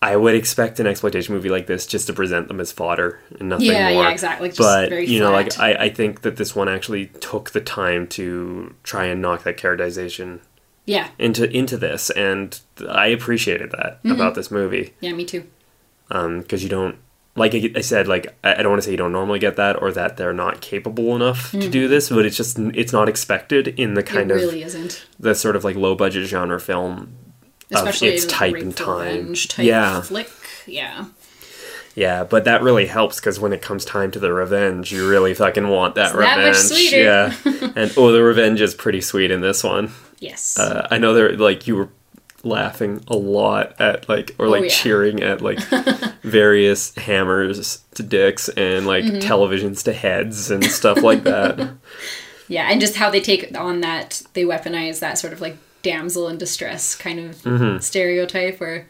I would expect an exploitation movie like this just to present them as fodder and nothing more. Yeah, exactly. Like, but, just you know, flat. Like, I think that this one actually took the time to try and knock that characterization into this, and I appreciated that about this movie. Yeah, me too. Because you don't... Like I said, like, I don't want to say you don't normally get that or that they're not capable enough to do this, but it's just, it's not expected in the kind of... It really isn't. The sort of, like, low-budget genre film especially of its type and time. Type flick, yeah. Yeah, but that really helps, because when it comes time to the revenge, you really fucking want that revenge. That much sweeter. Yeah, and, the revenge is pretty sweet in this one. Yes. I know, they're like, you were laughing a lot at like cheering at like various hammers to dicks and like televisions to heads and stuff like that. Yeah, and just how they take on that, they weaponize that sort of like damsel in distress kind of stereotype where,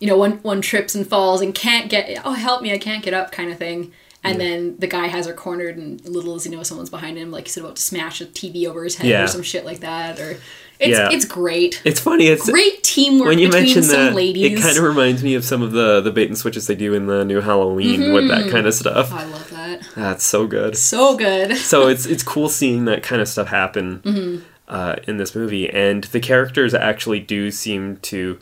you know, one trips and falls and can't get, oh help me, I can't get up kind of thing. And then the guy has her cornered, and little as you know, someone's behind him, like you said, about to smash a TV over his head or some shit like that. Or it's great. It's funny. It's great teamwork when you mention some ladies. It kind of reminds me of some of the bait and switches they do in the new Halloween with that kind of stuff. Oh, I love that. That's so good. So good. So it's cool seeing that kind of stuff happen in this movie, and the characters actually do seem to.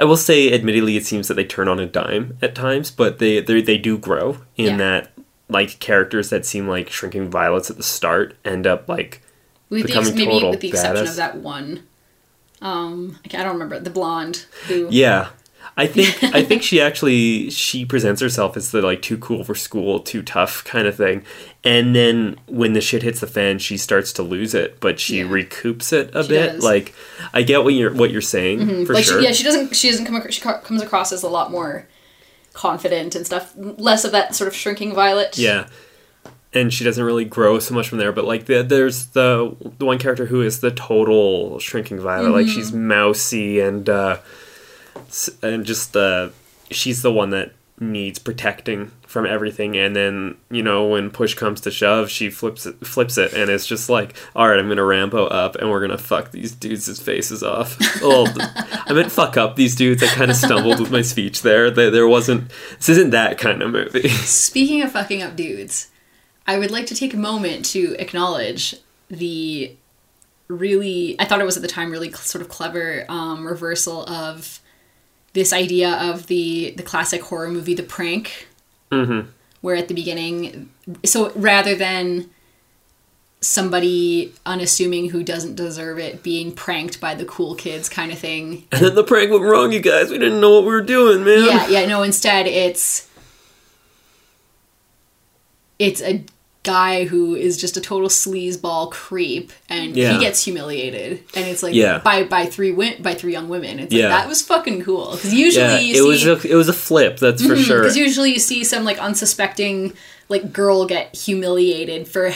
I will say, admittedly, it seems that they turn on a dime at times, but they do grow in that, like, characters that seem like shrinking violets at the start end up, like, becoming total with the exception of that one. I don't remember. The blonde. Who... Yeah. I think she presents herself as the, like, too cool for school, too tough kind of thing. And then when the shit hits the fan, she starts to lose it, but she recoups it a bit. Does. Like, I get what you're saying for like sure. She comes across as a lot more confident and stuff, less of that sort of shrinking violet. Yeah, and she doesn't really grow so much from there. But like, there's the one character who is the total shrinking violet. Like, she's mousy and just she's the one that needs protecting from everything, and then, you know, when push comes to shove, she flips it and it's just like, alright, I'm gonna Rambo up and we're gonna fuck these dudes' faces off. Oh, I meant fuck up these dudes. I kind of stumbled with my speech there. This isn't that kind of movie. Speaking of fucking up dudes, I would like to take a moment to acknowledge the really, I thought it was at the time, really sort of clever reversal of this idea of the classic horror movie, The Prank, where at the beginning, so rather than somebody unassuming who doesn't deserve it being pranked by the cool kids kind of thing. And then the prank went wrong, you guys. We didn't know what we were doing, man. Yeah, no, instead it's a guy who is just a total sleazeball creep, and he gets humiliated, and it's like by three young women. It's like, that was fucking cool, because usually it was a flip, that's for sure. Because usually you see some like unsuspecting like girl get humiliated for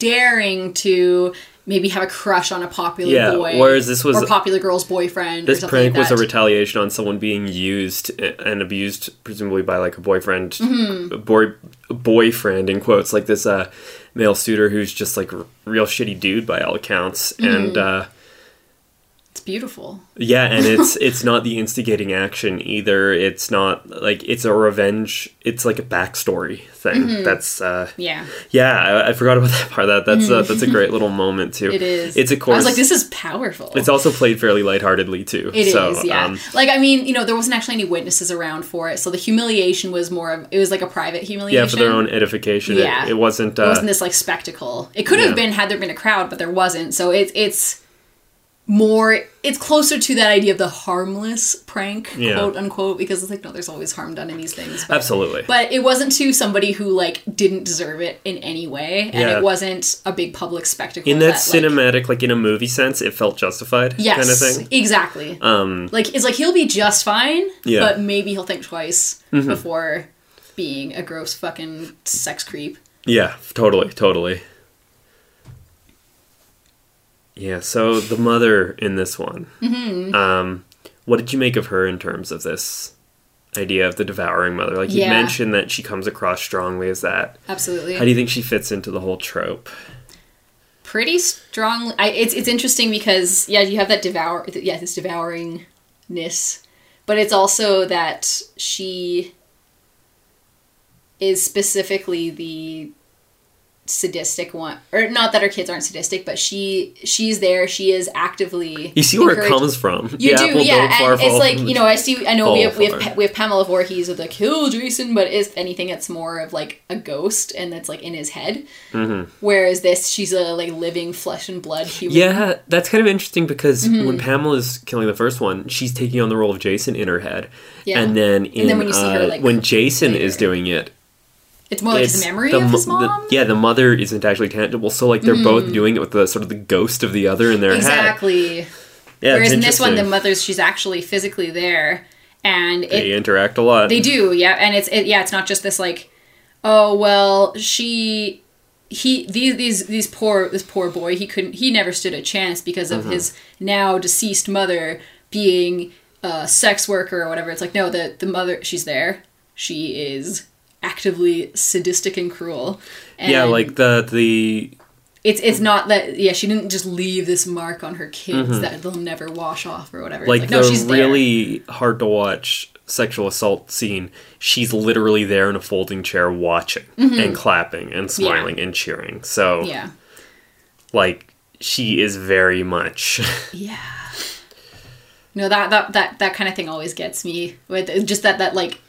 daring to maybe have a crush on a popular boy, whereas this was, or popular girl's boyfriend. This prank was a retaliation on someone being used and abused, presumably by like a boyfriend, boyfriend in quotes, like this male suitor who's just like real shitty dude by all accounts, and it's beautiful. Yeah, and it's not the instigating action either. It's not like it's a revenge. It's like a backstory thing. That's I forgot about that part. That's a great little moment too. It is. It's of course. I was like, this is powerful. It's also played fairly lightheartedly too. It is. Like I mean, you know, there wasn't actually any witnesses around for it, so the humiliation was more of it was like a private humiliation. Yeah, for their own edification. Yeah, it wasn't. It wasn't this like spectacle. It could have been had there been a crowd, but there wasn't. So it's. It's closer to that idea of the harmless prank, quote unquote, because it's like, no, there's always harm done in these things. But, absolutely. But it wasn't to somebody who like didn't deserve it in any way, and it wasn't a big public spectacle. In that cinematic, like in a movie sense, it felt justified. Yes, kind of thing. Exactly. Like it's like he'll be just fine, but maybe he'll think twice before being a gross fucking sex creep. Yeah, totally. Yeah, so the mother in this one, what did you make of her in terms of this idea of the devouring mother? Like, you mentioned that she comes across strongly as that. Absolutely. How do you think she fits into the whole trope? Pretty strongly. It's interesting because, you have that this devouringness, but it's also that she is specifically the sadistic one, or not that her kids aren't sadistic, but she is actively, you see where it comes from. And it's like, you know, I know we have Pamela Voorhees with the kill Jason, but if anything it's more of like a ghost and that's like in his head, whereas this, she's a like living flesh and blood human. Yeah, that's kind of interesting because when Pamela's killing the first one, she's taking on the role of Jason in her head, and then when you see her, like, when Jason is doing it, it's more like it's the memory of his mom? The mother isn't actually tangible, so like they're both doing it with the sort of the ghost of the other in their head. Exactly. Yeah, whereas in this one, the mother's, she's actually physically there, and they interact a lot. They do, and it's not just this like, oh well, this poor boy, he never stood a chance because of his now deceased mother being a sex worker or whatever. It's like, no, the mother, she's there, she is actively sadistic and cruel. And like the it's not that she didn't just leave this mark on her kids that they'll never wash off or whatever. Like no, she's really there. Hard to watch sexual assault scene. She's literally there in a folding chair watching and clapping and smiling and cheering. So like she is very much No, that kind of thing always gets me with just that like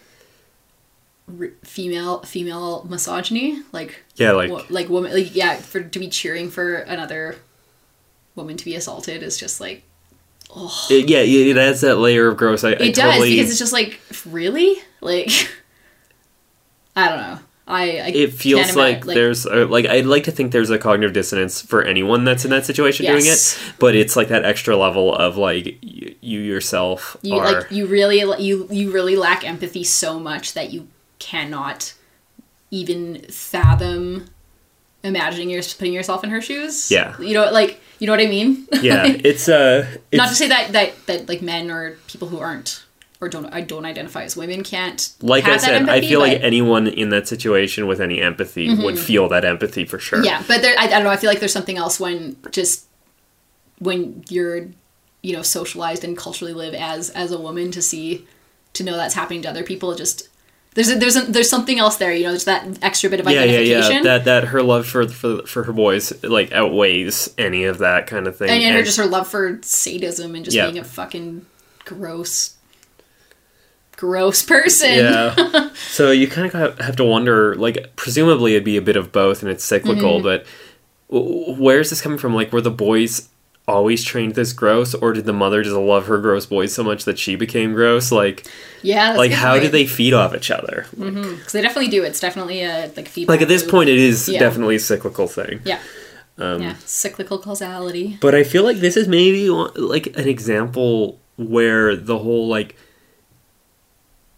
female misogyny, like woman, like to be cheering for another woman to be assaulted is just like, oh it adds that layer of gross. It does because it's just like, really, like I don't know. I it feels like there's like I'd like to think there's a cognitive dissonance for anyone that's in that situation doing it, but it's like that extra level of like you yourself are like you really lack empathy so much that you cannot even fathom imagining you're putting yourself in her shoes. Yeah, you know, like, you know what I mean? Yeah, like, it's not to say that like men or people who aren't or don't identify as women can't. Like I said, empathy, I feel like anyone in that situation with any empathy would feel that empathy for sure. Yeah, but I don't know. I feel like there's something else when you're, you know, socialized and culturally live as a woman to know that's happening to other people. Just there's something else there. You know, there's that extra bit of identification. Yeah. That her love for her boys like outweighs any of that kind of thing, and her love for sadism and just being a fucking gross person. Yeah. So you kind of have to wonder, like, presumably it'd be a bit of both and it's cyclical, but where's this coming from? Like, were the boys always trained this gross, or did the mother just love her gross boys so much that she became gross? Like, yeah, like how do they feed off each other? Like, cause they definitely do. It's definitely a like feedback. Like at this point, it is definitely a cyclical thing. Yeah. Cyclical causality. But I feel like this is maybe like an example where the whole like,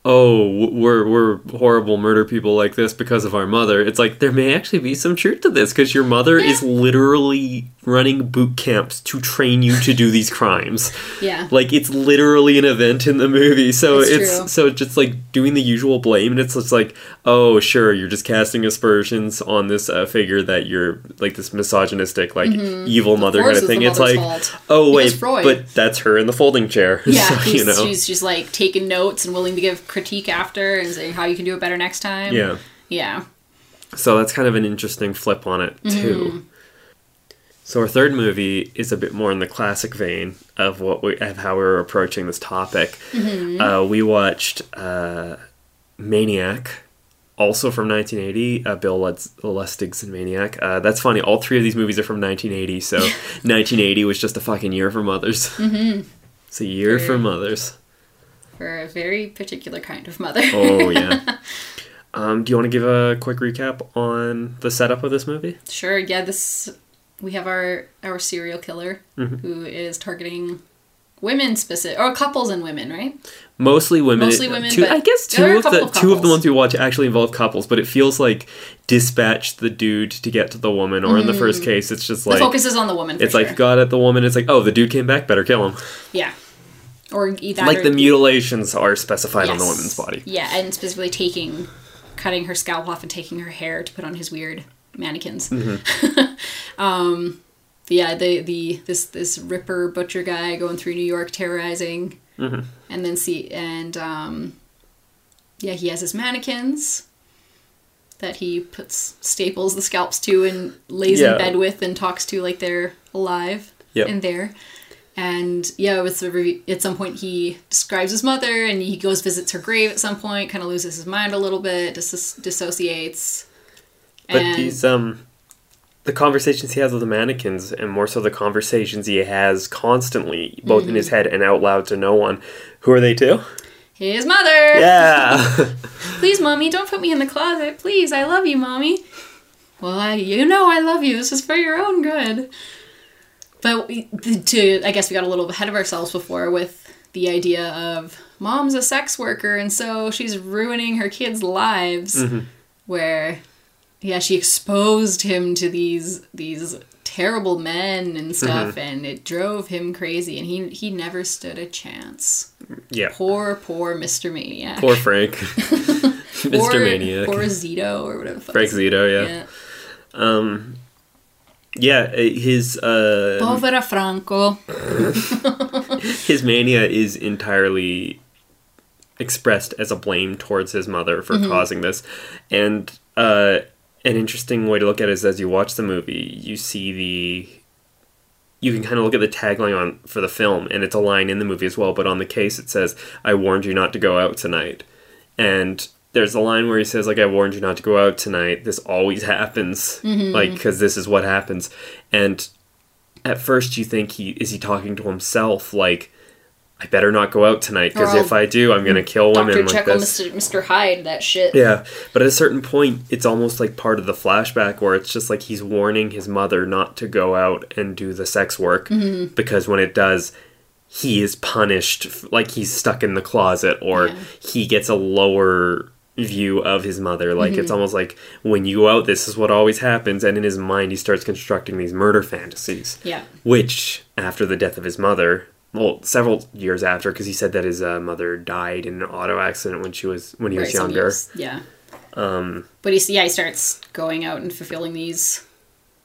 oh, we're horrible murder people like this because of our mother. It's like, there may actually be some truth to this, because your mother is literally running boot camps to train you to do these crimes. Yeah. Like, it's literally an event in the movie. So it's just like doing the usual blame, and it's just like, oh, sure, you're just casting aspersions on this figure that you're like this misogynistic, like evil mother kind of thing. It's like, fault. Oh wait, but that's her in the folding chair. Yeah, so, you know, she's just like taking notes and willing to give critique after and saying how you can do it better next time. Yeah. Yeah. So that's kind of an interesting flip on it too. Mm-hmm. So our third movie is a bit more in the classic vein of how we were approaching this topic. Mm-hmm. We watched Maniac, also from 1980. Bill Lustig's in Maniac. That's funny. All three of these movies are from 1980. So 1980 was just a fucking year for mothers. Mm-hmm. It's a year for mothers. For a very particular kind of mother. Oh yeah. Do you want to give a quick recap on the setup of this movie? Sure. Yeah. We have our serial killer who is targeting women specific, or couples and women, right? Mostly women. Two of the ones we watch actually involve couples, but it feels like dispatch the dude to get to the woman, or in the first case, it's just like... The focus is on the woman, got at the woman, it's like, oh, the dude came back, better kill him. Yeah. Or either... Like the mutilations are specified on the woman's body. Yeah, and specifically cutting her scalp off and taking her hair to put on his weird... mannequins. Mm-hmm. This ripper butcher guy going through New York terrorizing, and then he has his mannequins that he staples the scalps to and lays in bed with and talks to like they're alive in there. And at some point he describes his mother and he goes visits her grave at some point, kind of loses his mind a little bit, dissociates. But these, the conversations he has with the mannequins, and more so the conversations he has constantly, both in his head and out loud to no one. Who are they to? His mother! Yeah! Please, Mommy, don't put me in the closet. Please, I love you, Mommy. Well, I love you. This is for your own good. But I guess we got a little ahead of ourselves before with the idea of mom's a sex worker, and so she's ruining her kids' lives. Mm-hmm. Where... Yeah, she exposed him to these terrible men and stuff, and it drove him crazy, and he never stood a chance. Yeah. Poor Mr. Maniac. Poor Frank. Mr. Maniac. Poor Zito or whatever the fuck. Frank Zito, yeah. His... Povera Franco. His mania is entirely expressed as a blame towards his mother for causing this, and... An interesting way to look at it is as you watch the movie, you can kind of look at the tagline for the film, and it's a line in the movie as well, but on the case it says, I warned you not to go out tonight. And there's a line where he says, like, I warned you not to go out tonight. This always happens, like, because this is what happens. And at first you think, is he talking to himself, like, I better not go out tonight, because if I do, I'm going to kill women like this. Dr. Jekyll, Mr. Hyde, that shit. Yeah, but at a certain point, it's almost like part of the flashback where it's just like he's warning his mother not to go out and do the sex work, because when it does, he is punished, like he's stuck in the closet, or he gets a lower view of his mother. Like, it's almost like, when you go out, this is what always happens, and in his mind, he starts constructing these murder fantasies. Yeah. Which, after the death of his mother... Well, several years after, because he said that his mother died in an auto accident when he was younger. But he starts going out and fulfilling these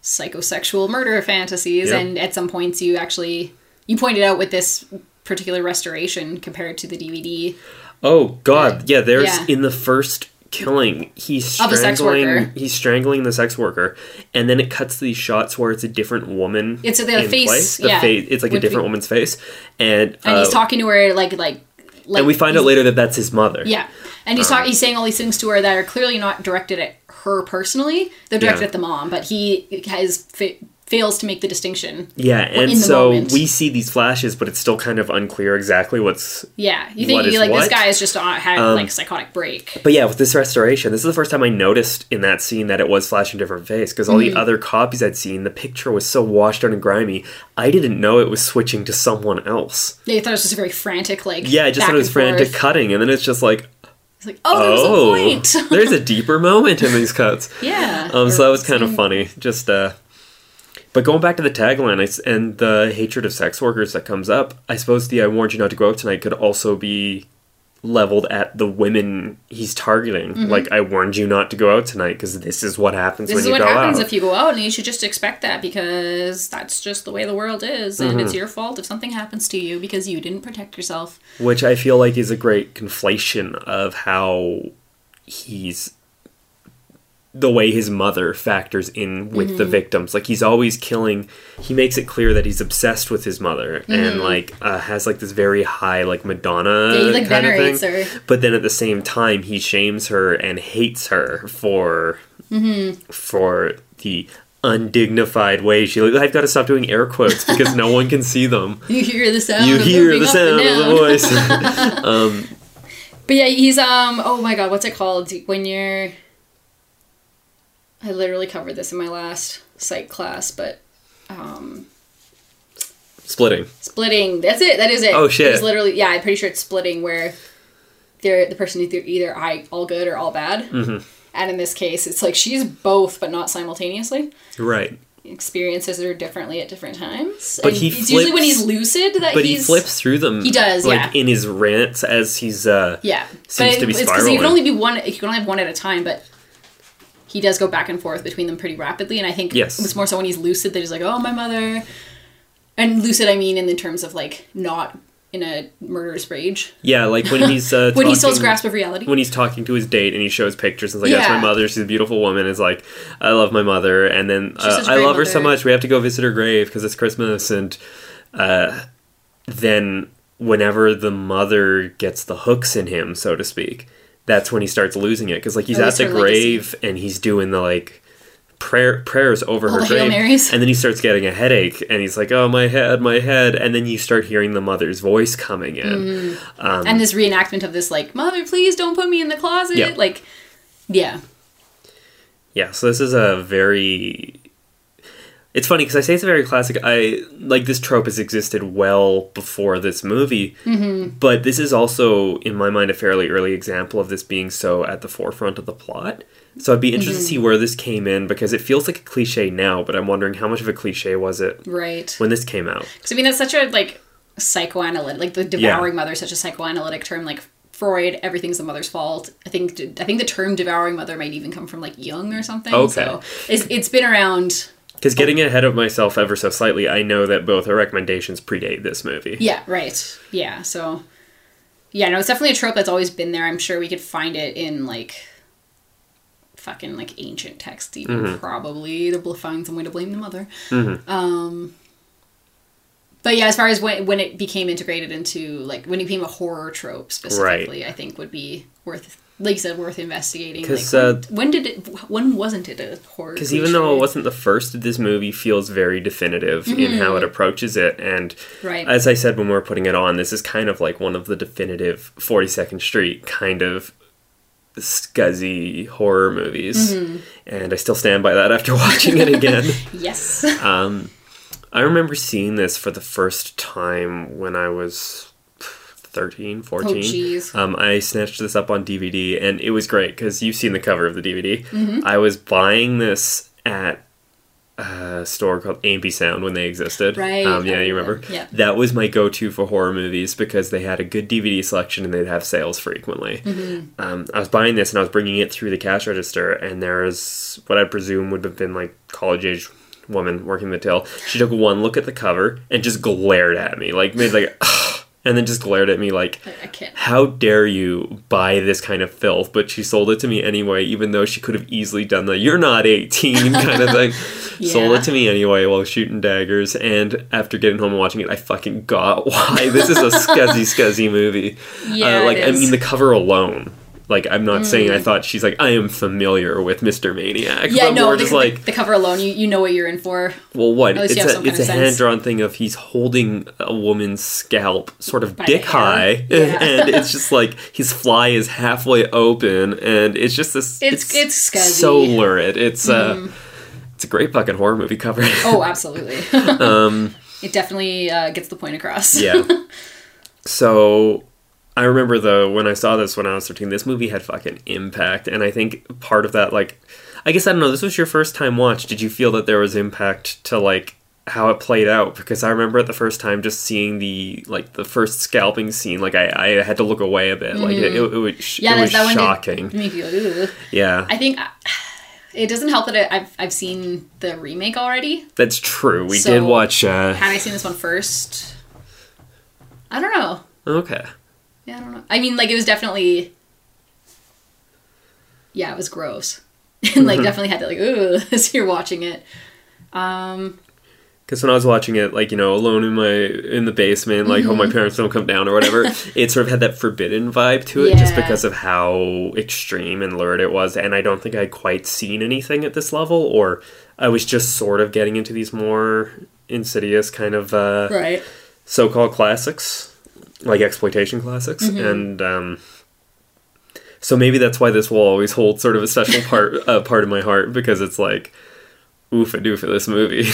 psychosexual murder fantasies, and at some points you pointed out with this particular restoration compared to the DVD. Oh God, in the first killing, he's strangling the sex worker, and then it cuts these shots where it's a different woman. It's the face. It's like a different woman's face, and he's talking to her like. And we find out later that that's his mother. Yeah, and he's saying all these things to her that are clearly not directed at her personally. They're directed at the mom, but he has. Fails to make the distinction. Yeah, and so we see these flashes, but it's still kind of unclear exactly what's... Yeah, you think this guy is just had a psychotic break. But yeah, with this restoration, this is the first time I noticed in that scene that it was flashing different face, because all the other copies I'd seen, the picture was so washed out and grimy, I didn't know it was switching to someone else. Yeah, you thought it was just a very frantic, like, yeah, I just thought it was frantic cutting, and then it's just like... It's like, oh, there's a point! There's a deeper moment in these cuts. Yeah. So that was kind of funny. Just, But going back to the tagline and the hatred of sex workers that comes up, I suppose the "I warned you not to go out tonight" could also be leveled at the women he's targeting. Mm-hmm. Like, I warned you not to go out tonight because this is what happens when you go out. This is what happens if you go out, and you should just expect that because that's just the way the world is, and it's your fault if something happens to you because you didn't protect yourself. Which I feel like is a great conflation of how he's... the way his mother factors in with the victims. Like, he's always killing... He makes it clear that he's obsessed with his mother and, like, has, like, this very high, like, Madonna kind of thing. Her. But then at the same time, he shames her and hates her for the undignified way she... I've got to stop doing air quotes because no one can see them. You hear the sound. You hear the sound of the voice. But, yeah, he's... oh, my God, what's it called? When you're... I literally covered this in my last psych class, but... Splitting. Splitting. That's it. That is it. Oh, shit. It's literally... Yeah, I'm pretty sure it's splitting where the person is either all good or all bad. Mm-hmm. And in this case, it's like she's both, but not simultaneously. Right. Experiences her differently at different times. But and he flips... It's usually when he's lucid that he flips through them. He does, like, in his rants as he's, seems to be spiraling. It's because he can only have one at a time, but... He does go back and forth between them pretty rapidly, and I think it was more so when he's lucid that he's like, oh, my mother. And lucid, I mean, in the terms of, like, not in a murderous rage. Yeah, like when he's when he still has grasp of reality. When he's talking to his date and he shows pictures and is like, that's my mother, she's a beautiful woman. It's like, I love my mother. And then, I love her so much, we have to go visit her grave because it's Christmas. And then whenever the mother gets the hooks in him, so to speak... That's when he starts losing it. Because, like, he's at the grave, and he's doing the, like, prayers over her grave. And then he starts getting a headache. And he's like, oh, my head, my head. And then you start hearing the mother's voice coming in. Mm. And this reenactment of this, like, mother, please don't put me in the closet. Yeah. Like, yeah. Yeah, so this is a very... It's funny, because I say it's a very classic... Like, this trope has existed well before this movie. Mm-hmm. But this is also, in my mind, a fairly early example of this being so at the forefront of the plot. So I'd be interested to see where this came in, because it feels like a cliche now, but I'm wondering how much of a cliche was it when this came out. Because, I mean, that's such a, like, psychoanalytic... Like, the devouring mother is such a psychoanalytic term. Like, Freud, everything's the mother's fault. I think the term devouring mother might even come from, like, Jung or something. Okay. So it's been around... Because getting ahead of myself ever so slightly, I know that both our recommendations predate this movie. Yeah, right. Yeah, so... Yeah, no, it's definitely a trope that's always been there. I'm sure we could find it in, like... Fucking, like, ancient texts, even. Probably. They'll find some way to blame the mother. Mm-hmm. But yeah, as far as when it became integrated into... Like, when it became a horror trope, specifically, I think would be worth... Like you said, worth investigating. Because like, when wasn't it a horror? Because even though it wasn't the first, this movie feels very definitive in how it approaches it. And as I said when we were putting it on, this is kind of like one of the definitive 42nd Street kind of scuzzy horror movies. Mm-hmm. And I still stand by that after watching it again. Yes. I remember seeing this for the first time when I was... 13, 14. Oh, geez. I snatched this up on DVD, and it was great, because you've seen the cover of the DVD. Mm-hmm. I was buying this at a store called A&B Sound when they existed. Right. Yeah, you remember? Yeah. That was my go-to for horror movies, because they had a good DVD selection, and they'd have sales frequently. Mm-hmm. I was buying this, and I was bringing it through the cash register, and there was what I presume would have been, like, college-age woman working the till. She took one look at the cover and just glared at me. Like, made, like, and then just glared at me like, I can't. How dare you buy this kind of filth? But she sold it to me anyway, even though she could have easily done the "you're not 18" kind of thing. Yeah. Sold it to me anyway while shooting daggers. And after getting home and watching it, I fucking got why this is a scuzzy movie. Yeah, like, I mean, the cover alone. Like, I'm not saying I thought she's like, I am familiar with Mr. Maniac. Yeah, but no, just like, the cover alone, you know what you're in for. Well, what? It's a hand-drawn thing of he's holding a woman's scalp sort of dick high. Yeah. And it's just like, his fly is halfway open, and it's just this... It's scuzzy. So lurid. It's a great fucking horror movie cover. Oh, absolutely. It definitely gets the point across. Yeah. So... I remember, though, when I saw this when I was 13, this movie had fucking impact. And I think part of that, like, I guess, I don't know, this was your first time watch. Did you feel that there was impact to, like, how it played out? Because I remember at the first time just seeing the, like, the first scalping scene. Like, I had to look away a bit. Mm-hmm. Like, it was shocking. One make you go, ooh. Yeah. I think... It doesn't help that I've seen the remake already. That's true. We did watch... Had I seen this one first? I don't know. Okay. Yeah, I don't know. I mean, like, it was definitely... Yeah, it was gross. And, like, definitely had that, like, ooh, as you're watching it. Because when I was watching it, like, you know, alone in the basement, like, mm-hmm. Oh, my parents don't come down or whatever, it sort of had that forbidden vibe to it, yeah. Just because of how extreme and lurid it was. And I don't think I'd quite seen anything at this level, or I was just sort of getting into these more insidious kind of so-called classics, like exploitation classics. Mm-hmm. And so maybe that's why this will always hold sort of a special part of my heart, because it's like, oof a doo for this movie.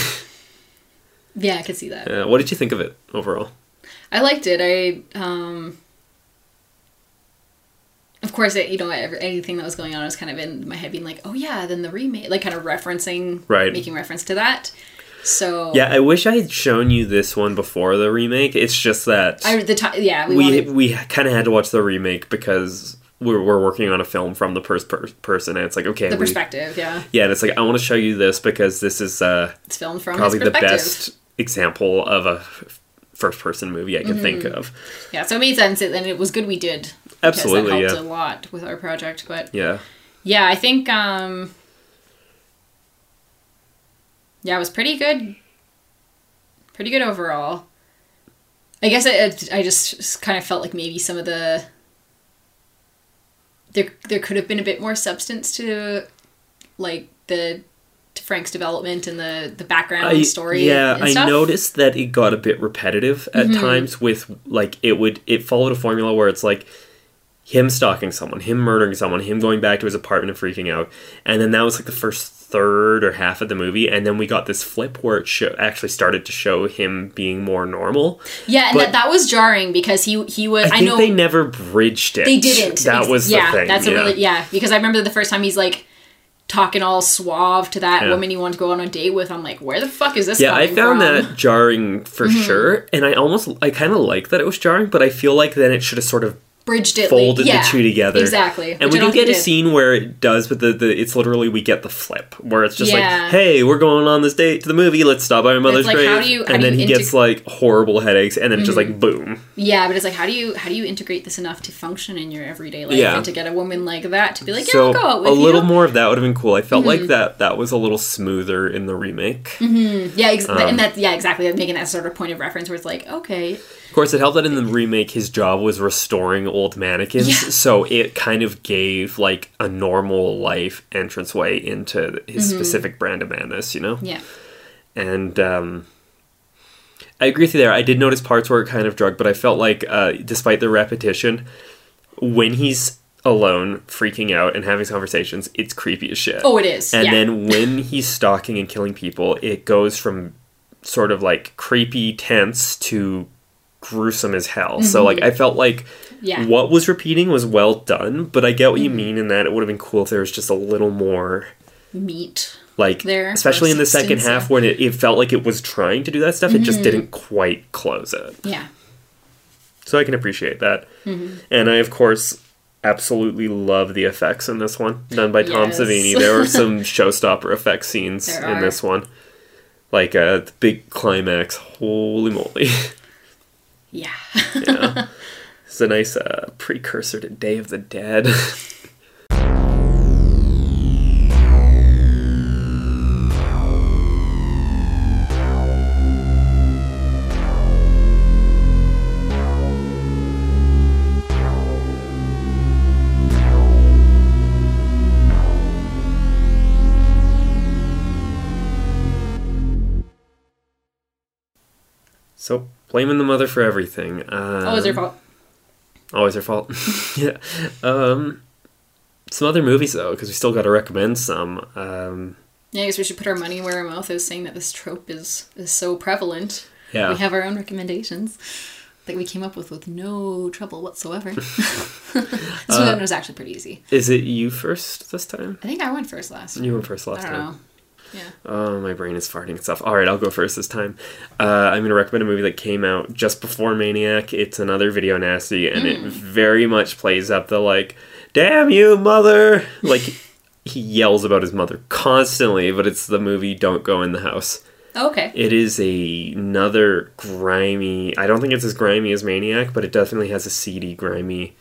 Yeah, I could see that. What did you think of it overall? I liked it. I of course, anything that was going on was kind of in my head being like, oh yeah, then the remake, like kind of referencing, making reference to that. So yeah, I wish I had shown you this one before the remake. It's just that we kind of had to watch the remake because we're working on a film from the first person, and it's like, okay, the perspective, yeah. Yeah, and it's like, I want to show you this because this is it's filmed from probably the best example of a first-person movie I can think of. Yeah, so it made sense, and it was good we did. Absolutely, that helped a lot with our project, but... Yeah, I think, it was pretty good. Pretty good overall. I guess I just kind of felt like maybe some of the... There could have been a bit more substance to, like, to Frank's development and the background and story. Yeah, and stuff. I noticed that it got a bit repetitive at times with, like, it followed a formula where it's like him stalking someone, him murdering someone, him going back to his apartment and freaking out, and then that was like the first third or half of the movie, and then we got this flip where it actually started to show him being more normal. Yeah, and that was jarring because he was... I think they never bridged it. They didn't. That was the thing. That's because I remember the first time he's like talking all suave to that woman he wanted to go on a date with. I'm like, where the fuck is this coming from? Yeah, I found that jarring for sure, and I kind of like that it was jarring, but I feel like then it should have sort of bridged it, folded the two together, exactly. And we do get a scene where it does, but it's literally we get the flip where it's just like, hey, we're going on this date to the movie. Let's stop by my mother's grave, and then he gets like horrible headaches, and then just like boom. Yeah, but it's like how do you integrate this enough to function in your everyday life and to get a woman like that to be like, yeah, I'll go out with you. A little more of that would have been cool. I felt like that was a little smoother in the remake. Mm-hmm. Yeah, and that's exactly making that sort of point of reference where it's like, okay. Of course, it helped that in the remake, his job was restoring old mannequins, so it kind of gave, like, a normal life entranceway into his specific brand of madness, you know? Yeah. And I agree with you there. I did notice parts where it kind of drug, but I felt like, despite the repetition, when he's alone, freaking out, and having conversations, it's creepy as shit. Oh, it is. And then when he's stalking and killing people, it goes from sort of, like, creepy, tense to... gruesome as hell. So like I felt like what was repeating was well done, but I get what you mean in that it would have been cool if there was just a little more meat, like there, especially in the second half when it felt like it was trying to do that stuff. It just didn't quite close it. Yeah. So I can appreciate that. And I of course absolutely love the effects in this one done by Tom Savini. There were some showstopper effect scenes in this one, like the big climax. Holy moly. Yeah. Yeah. It's a nice precursor to Day of the Dead. So... blaming the mother for everything. Always her fault. Always her fault. Yeah. Some other movies, though, because we still got to recommend some. I guess we should put our money where our mouth is, saying that this trope is so prevalent. Yeah. We have our own recommendations. that we came up with no trouble whatsoever. So that one was actually pretty easy. Is it you first this time? I think I went first last time. You went first last time. I don't know. Yeah. Oh, my brain is farting itself. All right, I'll go first this time. I'm going to recommend a movie that came out just before Maniac. It's another video nasty, and it very much plays up the, like, damn you, mother! Like, he yells about his mother constantly, but it's the movie Don't Go in the House. Oh, okay. It is another grimy... I don't think it's as grimy as Maniac, but it definitely has a seedy, grimy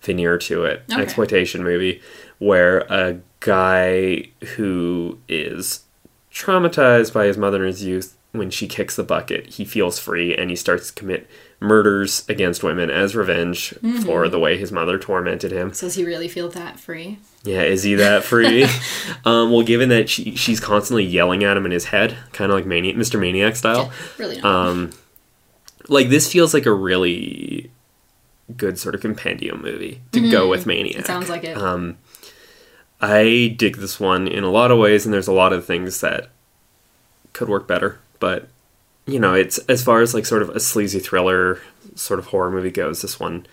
veneer to it. Okay. Exploitation movie where a guy who is... traumatized by his mother in his youth, when she kicks the bucket, he feels free and he starts to commit murders against women as revenge for the way his mother tormented him. So does he really feel that free? Yeah, is he that free? Well, given that she's constantly yelling at him in his head, kind of like Mr. Maniac style. Yeah, really not. Like, this feels like a really good sort of compendium movie to go with Maniac. It sounds like it. I dig this one in a lot of ways, and there's a lot of things that could work better. But, you know, it's as far as, like, sort of a sleazy thriller sort of horror movie goes, this one,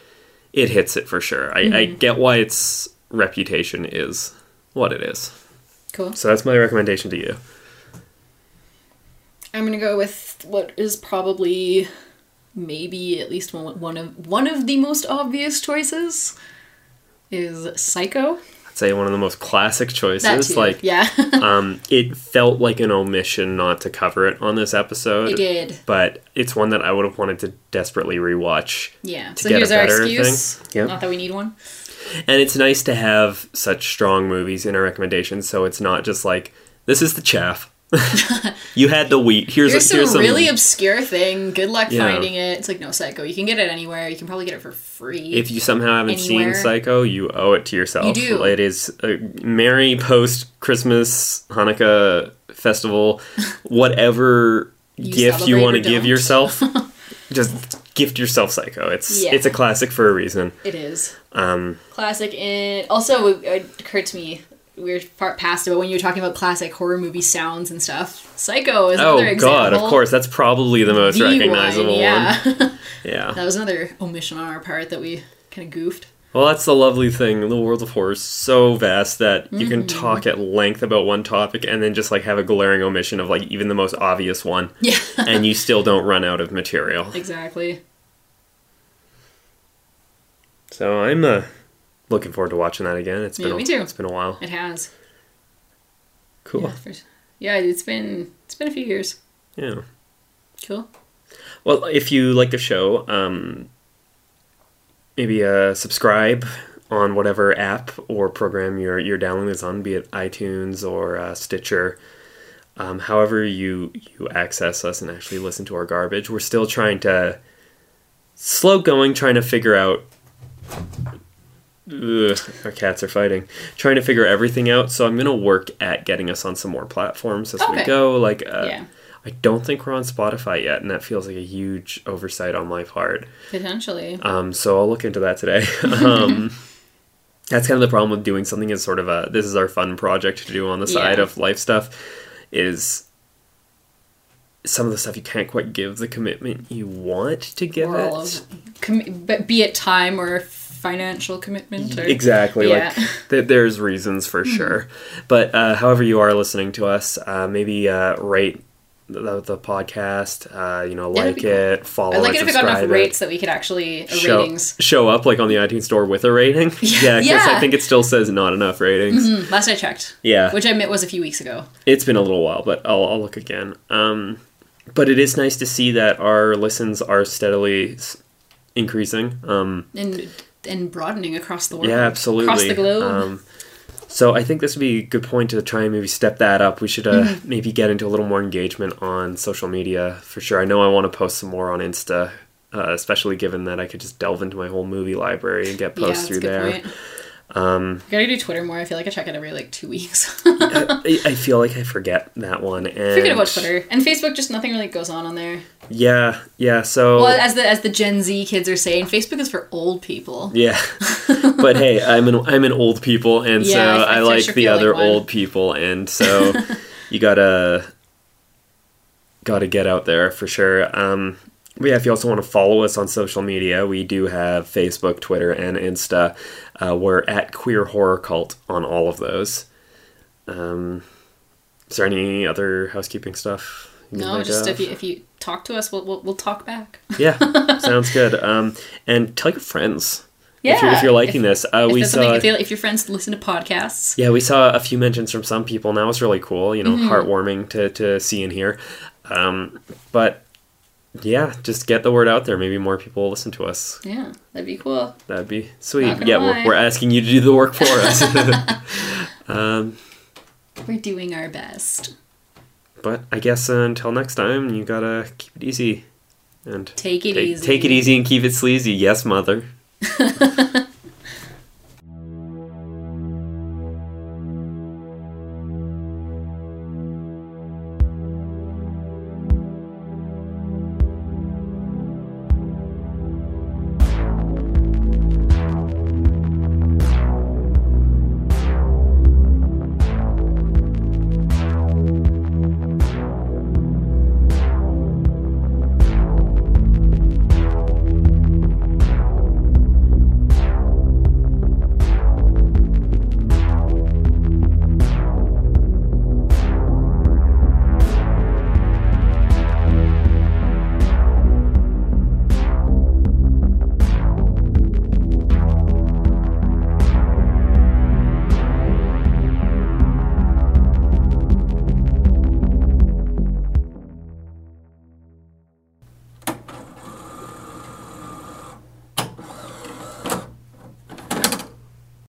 it hits it for sure. I get why its reputation is what it is. Cool. So that's my recommendation to you. I'm going to go with what is probably maybe at least one of the most obvious choices is Psycho. Say one of the most classic choices. Too, like, yeah. It felt like an omission not to cover it on this episode. It did, but it's one that I would have wanted to desperately rewatch. Yeah, to so get here's a better our excuse. Thing. Yep. Not that we need one. And it's nice to have such strong movies in our recommendations, so it's not just like this is the chaff. You had the wheat. Here's some really obscure thing. Good luck finding it. It's like, no, Psycho. You can get it anywhere. You can probably get it for free. If you somehow haven't seen Psycho, you owe it to yourself. You do. It is a merry post-Christmas, Hanukkah festival, whatever gift you want to give yourself. Just gift yourself Psycho. It's a classic for a reason. It is. Classic. And also, it occurred to me... weird part past about when you were talking about classic horror movie sounds and stuff. Psycho is another example. Oh god, of course. That's probably the most recognizable one. Yeah. Yeah. That was another omission on our part that we kind of goofed. Well, that's the lovely thing. The world of horror is so vast that you can talk at length about one topic and then just like have a glaring omission of like even the most obvious one. Yeah. And you still don't run out of material. Exactly. So I'm looking forward to watching that again. Me too. It's been a while. It has. Cool. Yeah, it's been a few years. Yeah. Cool. Well, if you like the show, maybe subscribe on whatever app or program you're downloading this on, be it iTunes or Stitcher. However you access us and actually listen to our garbage. We're still trying to figure out... Ugh, our cats are fighting. Trying to figure everything out, so I'm going to work at getting us on some more platforms as we go. Like, I don't think we're on Spotify yet, and that feels like a huge oversight on my part. Potentially. So I'll look into that today. That's kind of the problem with doing something as sort of this is our fun project to do on the side of life stuff, is... some of the stuff you can't quite give the commitment you want to give it. Be it time or financial commitment. Exactly. Yeah. Like there's reasons for sure. But however you are listening to us, maybe rate the podcast, like it, follow it, subscribe. I'd like it if it got enough rates that we could actually... ratings. Show up, like, on the iTunes store with a rating. Yeah, because I think it still says not enough ratings. Last I checked. Yeah. Which I admit was a few weeks ago. It's been a little while, but I'll look again. But it is nice to see that our listens are steadily increasing. And broadening across the world. Yeah, absolutely. Across the globe. So I think this would be a good point to try and maybe step that up. We should maybe get into a little more engagement on social media for sure. I know I want to post some more on Insta, especially given that I could just delve into my whole movie library and get posts through there. Point. Gotta do Twitter more. I feel like I check it every 2 weeks. I feel like I forget that one. And forget about Twitter and Facebook. Just nothing really goes on there. Yeah, yeah. So, well, as the Gen Z kids are saying, Facebook is for old people. Yeah, but hey, I'm an old people, and so I like sure the other like old people, and so you gotta get out there for sure. But yeah, if you also want to follow us on social media, we do have Facebook, Twitter, and Insta. We're at Queer Horror Cult on all of those. Is there any other housekeeping stuff? No, just if you talk to us, we'll talk back. Yeah, sounds good. And tell your friends. Yeah, if you're liking this, if your friends listen to podcasts. Yeah, we saw a few mentions from some people, and that was really cool. You know, heartwarming to see and hear. But yeah, just get the word out there. Maybe more people will listen to us. Yeah, that'd be cool. That'd be sweet. Yeah, we're asking you to do the work for us. We're doing our best. But I guess until next time, you gotta keep it easy and take it easy and keep it sleazy. Yes, mother.